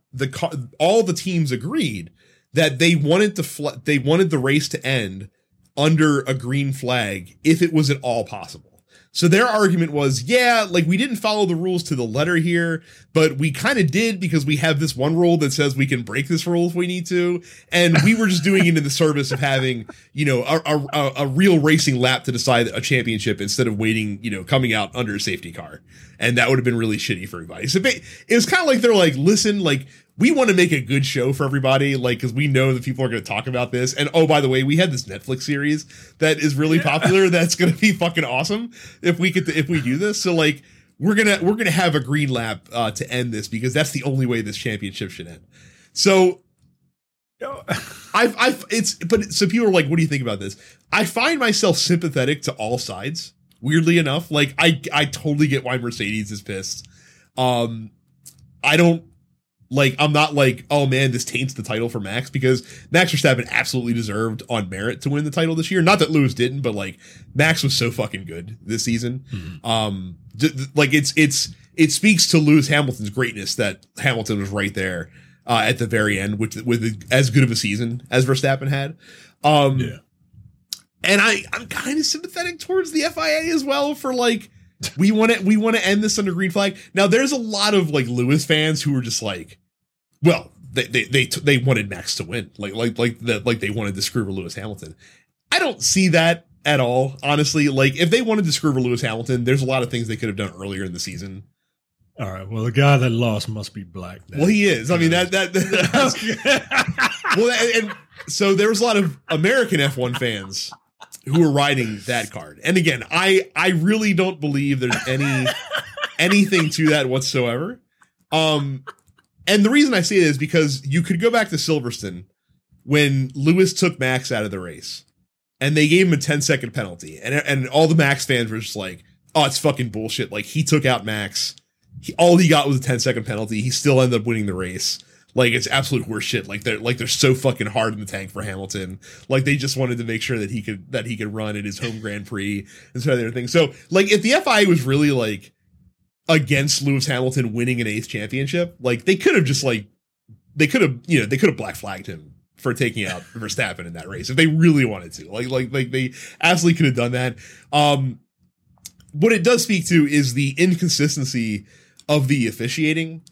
all the teams agreed that they wanted the race to end under a green flag if it was at all possible. So their argument was, we didn't follow the rules to the letter here, but we kind of did because we have this one rule that says we can break this rule if we need to. And we were just doing it in the service of having, a real racing lap to decide a championship instead of waiting, coming out under a safety car. And that would have been really shitty for everybody. So it's kind of like they're like, listen, like, we want to make a good show for everybody, like, because we know that people are going to talk about this. And oh, by the way, we had this Netflix series that is really popular. That's going to be fucking awesome if we do this. So like we're gonna have a green lap to end this because that's the only way this championship should end. So so people are like, what do you think about this? I find myself sympathetic to all sides. Weirdly enough, like I totally get why Mercedes is pissed. I'm not like, oh man, this taints the title for Max, because Max Verstappen absolutely deserved on merit to win the title this year. Not that Lewis didn't, but like Max was so fucking good this season. Mm-hmm. It speaks to Lewis Hamilton's greatness that Hamilton was right there at the very end with as good of a season as Verstappen had. And I'm kind of sympathetic towards the FIA as well for like, we want to end this under green flag. Now there's a lot of like Lewis fans who are just like, well, they wanted Max to win. Like they wanted to screw over Lewis Hamilton. I don't see that at all, honestly. Like if they wanted to screw over Lewis Hamilton, there's a lot of things they could have done earlier in the season. All right. Well, the guy that lost must be black. Now. Well, he is. I mean, that well, and so there was a lot of American F1 fans who were riding that card. And again, I really don't believe there's anything to that whatsoever. And the reason I say it is because you could go back to Silverstone when Lewis took Max out of the race and they gave him a 10-second penalty. And all the Max fans were just like, oh, it's fucking bullshit. Like he took out Max. All he got was a 10-second penalty. He still ended up winning the race. Like it's absolute horseshit. They're so fucking hard in the tank for Hamilton. Like they just wanted to make sure that he could run at his home Grand Prix and so other things. So like if the FIA was really like against Lewis Hamilton winning an 8th championship, like they could have black flagged him for taking out Verstappen in that race if they really wanted to. Like they absolutely could have done that. What it does speak to is the inconsistency of the officiating.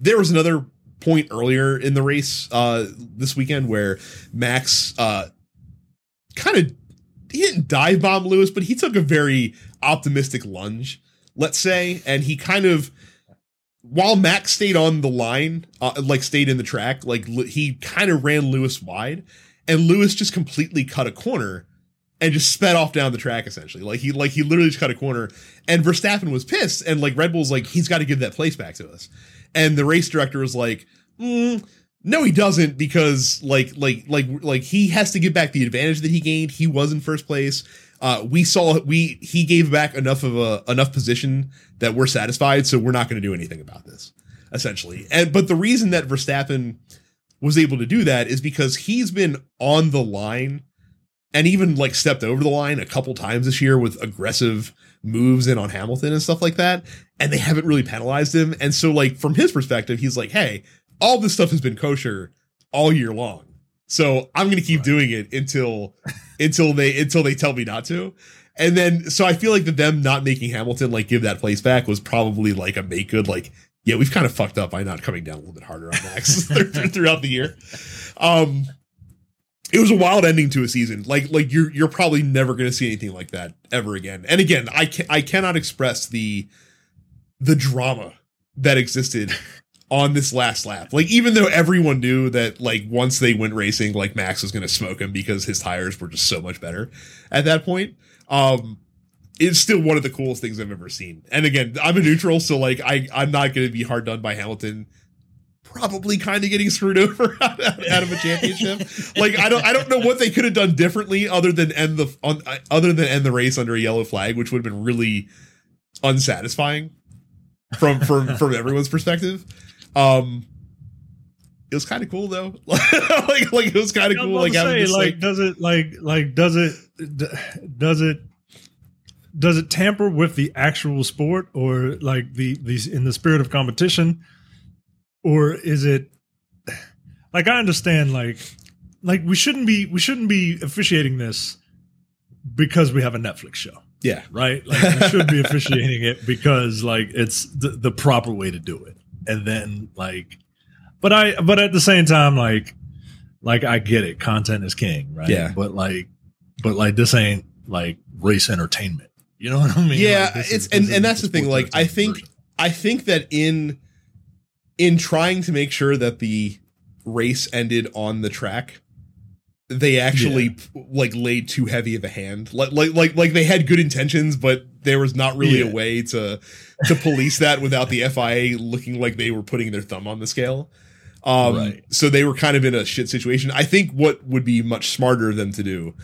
There was another point earlier in the race this weekend where Max he didn't dive bomb Lewis, but he took a very optimistic lunge, let's say, and he kind of, while Max stayed on the line, stayed in the track, like he kind of ran Lewis wide, and Lewis just completely cut a corner and just sped off down the track essentially. He literally just cut a corner, and Verstappen was pissed, and like Red Bull's like, he's got to give that place back to us. And the race director was like, no, he doesn't, because like he has to give back the advantage that he gained. He was in first place. He gave back enough position that we're satisfied. So we're not going to do anything about this essentially. But the reason that Verstappen was able to do that is because he's been on the line and even like stepped over the line a couple times this year with aggressive moves in on Hamilton and stuff like that. And they haven't really penalized him. And so like from his perspective, he's like, hey, all this stuff has been kosher all year long. So I'm going to keep doing it until they tell me not to. And then, so I feel like that them not making Hamilton, like, give that place back was probably like a make good, like, yeah, we've kind of fucked up by not coming down a little bit harder on Max throughout the year. It was a wild ending to a season. Like you're probably never going to see anything like that ever again. And again, I cannot express the drama that existed on this last lap. Like, even though everyone knew that, like, once they went racing, like, Max was going to smoke him because his tires were just so much better at that point. It's still one of the coolest things I've ever seen. And again, I'm a neutral, so, like, I'm not going to be hard done by Hamilton probably kind of getting screwed over out of a championship. Like, I don't know what they could have done differently other than end the race under a yellow flag, which would have been really unsatisfying from everyone's perspective. It was kind of cool though. like it was kind of cool. Like, say, like, does it tamper with the actual sport, or like these in the spirit of competition? Or is it like, I understand, like we shouldn't be officiating this because we have a Netflix show. Yeah. Right. Like, we should be officiating it because, like, it's the proper way to do it. And then, like, but at the same time, like I get it. Content is king. Right. Yeah. But like, this ain't like race entertainment. You know what I mean? Yeah. Like, and that's the thing. Like, I think that in trying to make sure that the race ended on the track, they actually like laid too heavy of a hand. Like they had good intentions, but there was not really a way to police that without the FIA looking like they were putting their thumb on the scale. Right. So they were kind of in a shit situation. I think what would be much smarter of them to do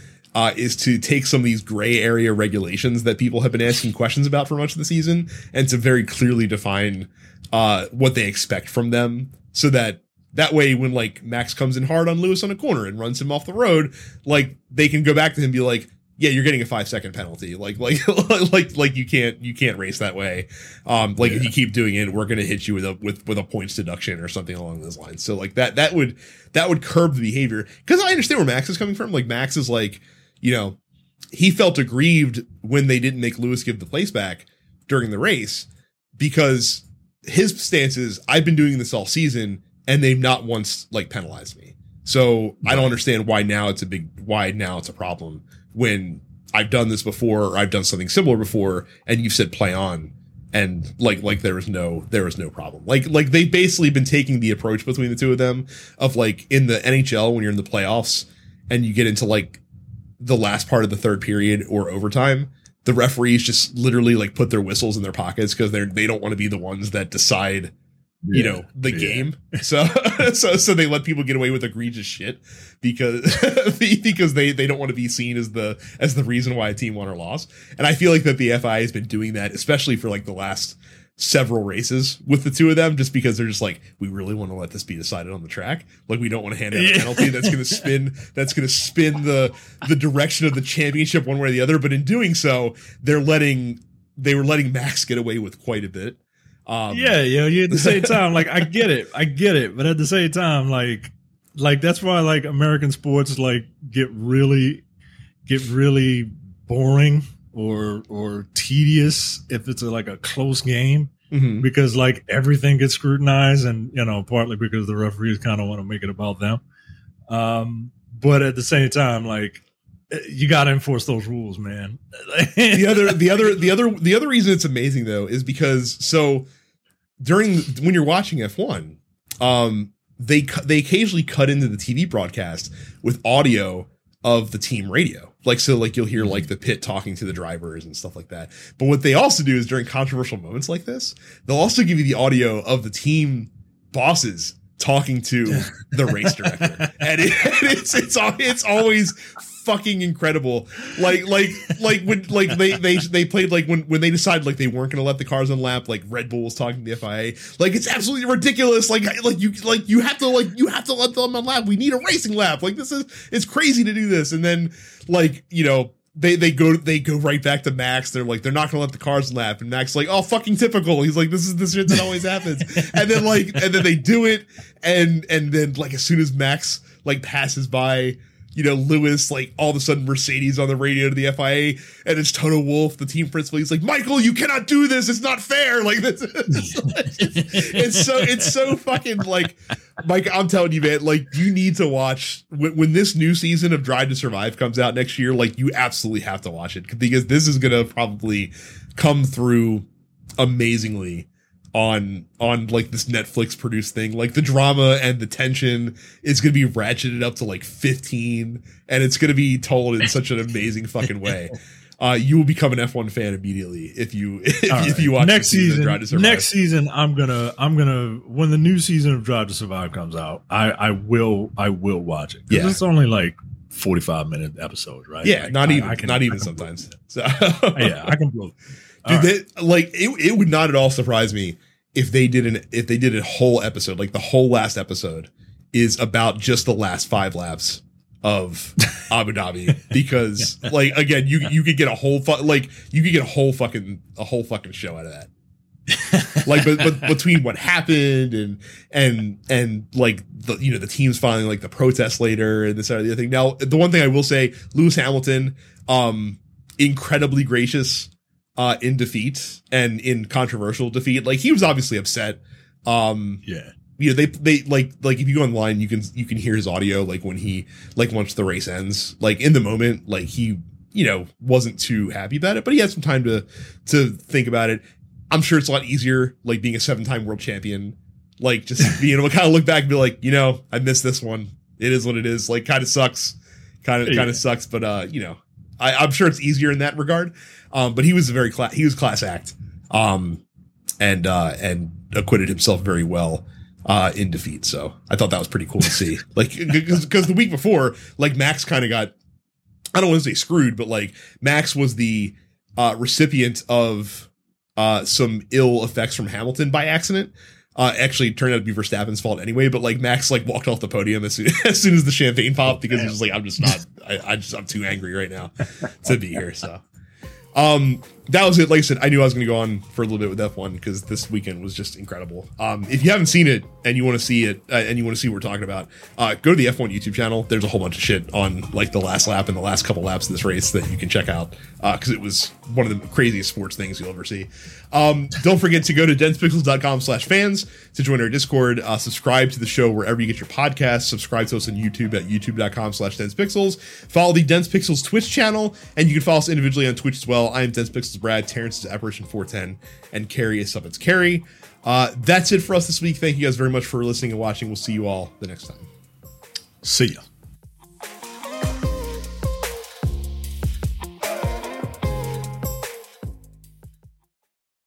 is to take some of these gray area regulations that people have been asking questions about for much of the season and to very clearly define what they expect from them, so that way when, like, Max comes in hard on Lewis on a corner and runs him off the road, like, they can go back to him and be like, yeah, you're getting a 5-second penalty. Like you can't race that way. If you keep doing it, we're going to hit you with a points deduction or something along those lines. So, like, that would curb the behavior, because I understand where Max is coming from. Like, Max is like, you know, he felt aggrieved when they didn't make Lewis give the place back during the race, because his stance is, I've been doing this all season and they've not once, like, penalized me. So I don't understand why now it's a problem when I've done this before, or I've done something similar before, and you've said play on, and like there is no problem. Like they've basically been taking the approach between the two of them of, like, in the NHL, when you're in the playoffs and you get into, like, the last part of the third period or overtime, the referees just literally, like, put their whistles in their pockets because they don't want to be the ones that decide game. So they let people get away with egregious shit because they don't want to be seen as the reason why a team won or lost. And I feel like that the FIA has been doing that, especially for, like, the last several races with the two of them, just because they're just like, we really want to let this be decided on the track. Like, we don't want to hand out a penalty that's going to spin the direction of the championship one way or the other. But in doing so, they were letting Max get away with quite a bit. You at the same time, like, I get it, but at the same time, like that's why, like, American sports, like, get really boring or tedious if it's a close game, because, like, everything gets scrutinized, and, you know, partly because the referees kind of want to make it about them. But at the same time, like, you got to enforce those rules, man. The other reason it's amazing though is because, so, when you're watching F1, they occasionally cut into the TV broadcast with audio of the team radio. Like, so, like, you'll hear, like, the pit talking to the drivers and stuff like that. But what they also do is, during controversial moments like this, they'll also give you the audio of the team bosses talking to the race director. And it's always fucking incredible. Like when, like, they played, like, when they decided, like, they weren't going to let the cars unlap, like, Red Bull was talking to the FIA. Like, it's absolutely ridiculous. Like you have to let them unlap. We need a racing lap. Like, it's crazy to do this. And then, like, you know, They go right back to Max. They're like, they're not going to let the cars lap. And Max's like, oh, fucking typical. He's like, this shit that always happens. And then they do it. And then, like, as soon as Max, like, passes by, you know, Lewis, like, all of a sudden Mercedes on the radio to the FIA, and it's Toto Wolff, the team principal. He's like, Michael, you cannot do this. It's not fair. Like, this it's so fucking, like, Mike, I'm telling you, man, like, you need to watch when this new season of Drive to Survive comes out next year. Like, you absolutely have to watch it, because this is going to probably come through amazingly on like this Netflix produced thing. Like, the drama and the tension is going to be ratcheted up to like 15, and it's going to be told in such an amazing fucking way. You will become an F1 fan immediately if you watch next season of Drive to Survive. Next season, I'm gonna when the new season of Drive to Survive comes out, I will watch it. Yeah, it's only like 45-minute episodes, right? Yeah, like, not even sometimes. So yeah, I can blow. Dude, they, like, it would not at all surprise me if they did a whole episode, like the whole last episode is about just the last 5 laps of Abu Dhabi, because like, again, you could get a whole fucking show out of that. Like, but between what happened and like the, you know, the teams filing like the protests later and this or the other thing. Now, the one thing I will say, Lewis Hamilton, incredibly gracious. In defeat and in controversial defeat, like, he was obviously upset. Yeah, you know, they like if you go online, you can hear his audio, like when he, like, once the race ends, like in the moment, like he, you know, wasn't too happy about it, but he had some time to think about it. I'm sure it's a lot easier, like, being a 7-time world champion, like, just being able to kind of look back and be like, you know, I missed this one. It is what it is. Like, kind of sucks, but you know. I'm sure it's easier in that regard, but he was a class act, and acquitted himself very well in defeat. So I thought that was pretty cool to see, like, because the week before, like, Max kind of got, I don't want to say screwed, but like, Max was the recipient of some ill effects from Hamilton by accident. Actually, it turned out to be Verstappen's fault anyway, but like, Max, like, walked off the podium as soon as the champagne popped, because he was like, I'm too angry right now to be here. So, that was it. Like I said, I knew I was going to go on for a little bit with F1 because this weekend was just incredible. If you haven't seen it and you want to see it, and you want to see what we're talking about, go to the F1 YouTube channel. There's a whole bunch of shit on like the last lap and the last couple laps of this race that you can check out, because it was one of the craziest sports things you'll ever see. Don't forget to go to densepixels.com/fans to join our Discord, subscribe to the show wherever you get your podcasts, subscribe to us on YouTube at youtube.com/densepixels, follow the Dense Pixels Twitch channel, and you can follow us individually on Twitch as well. I am Dense Pixels Brad, Terrence is Apparition 410, and Carrie is Suffits Carrie. That's it for us this week. Thank you guys very much for listening and watching. We'll see you all the next time. See ya.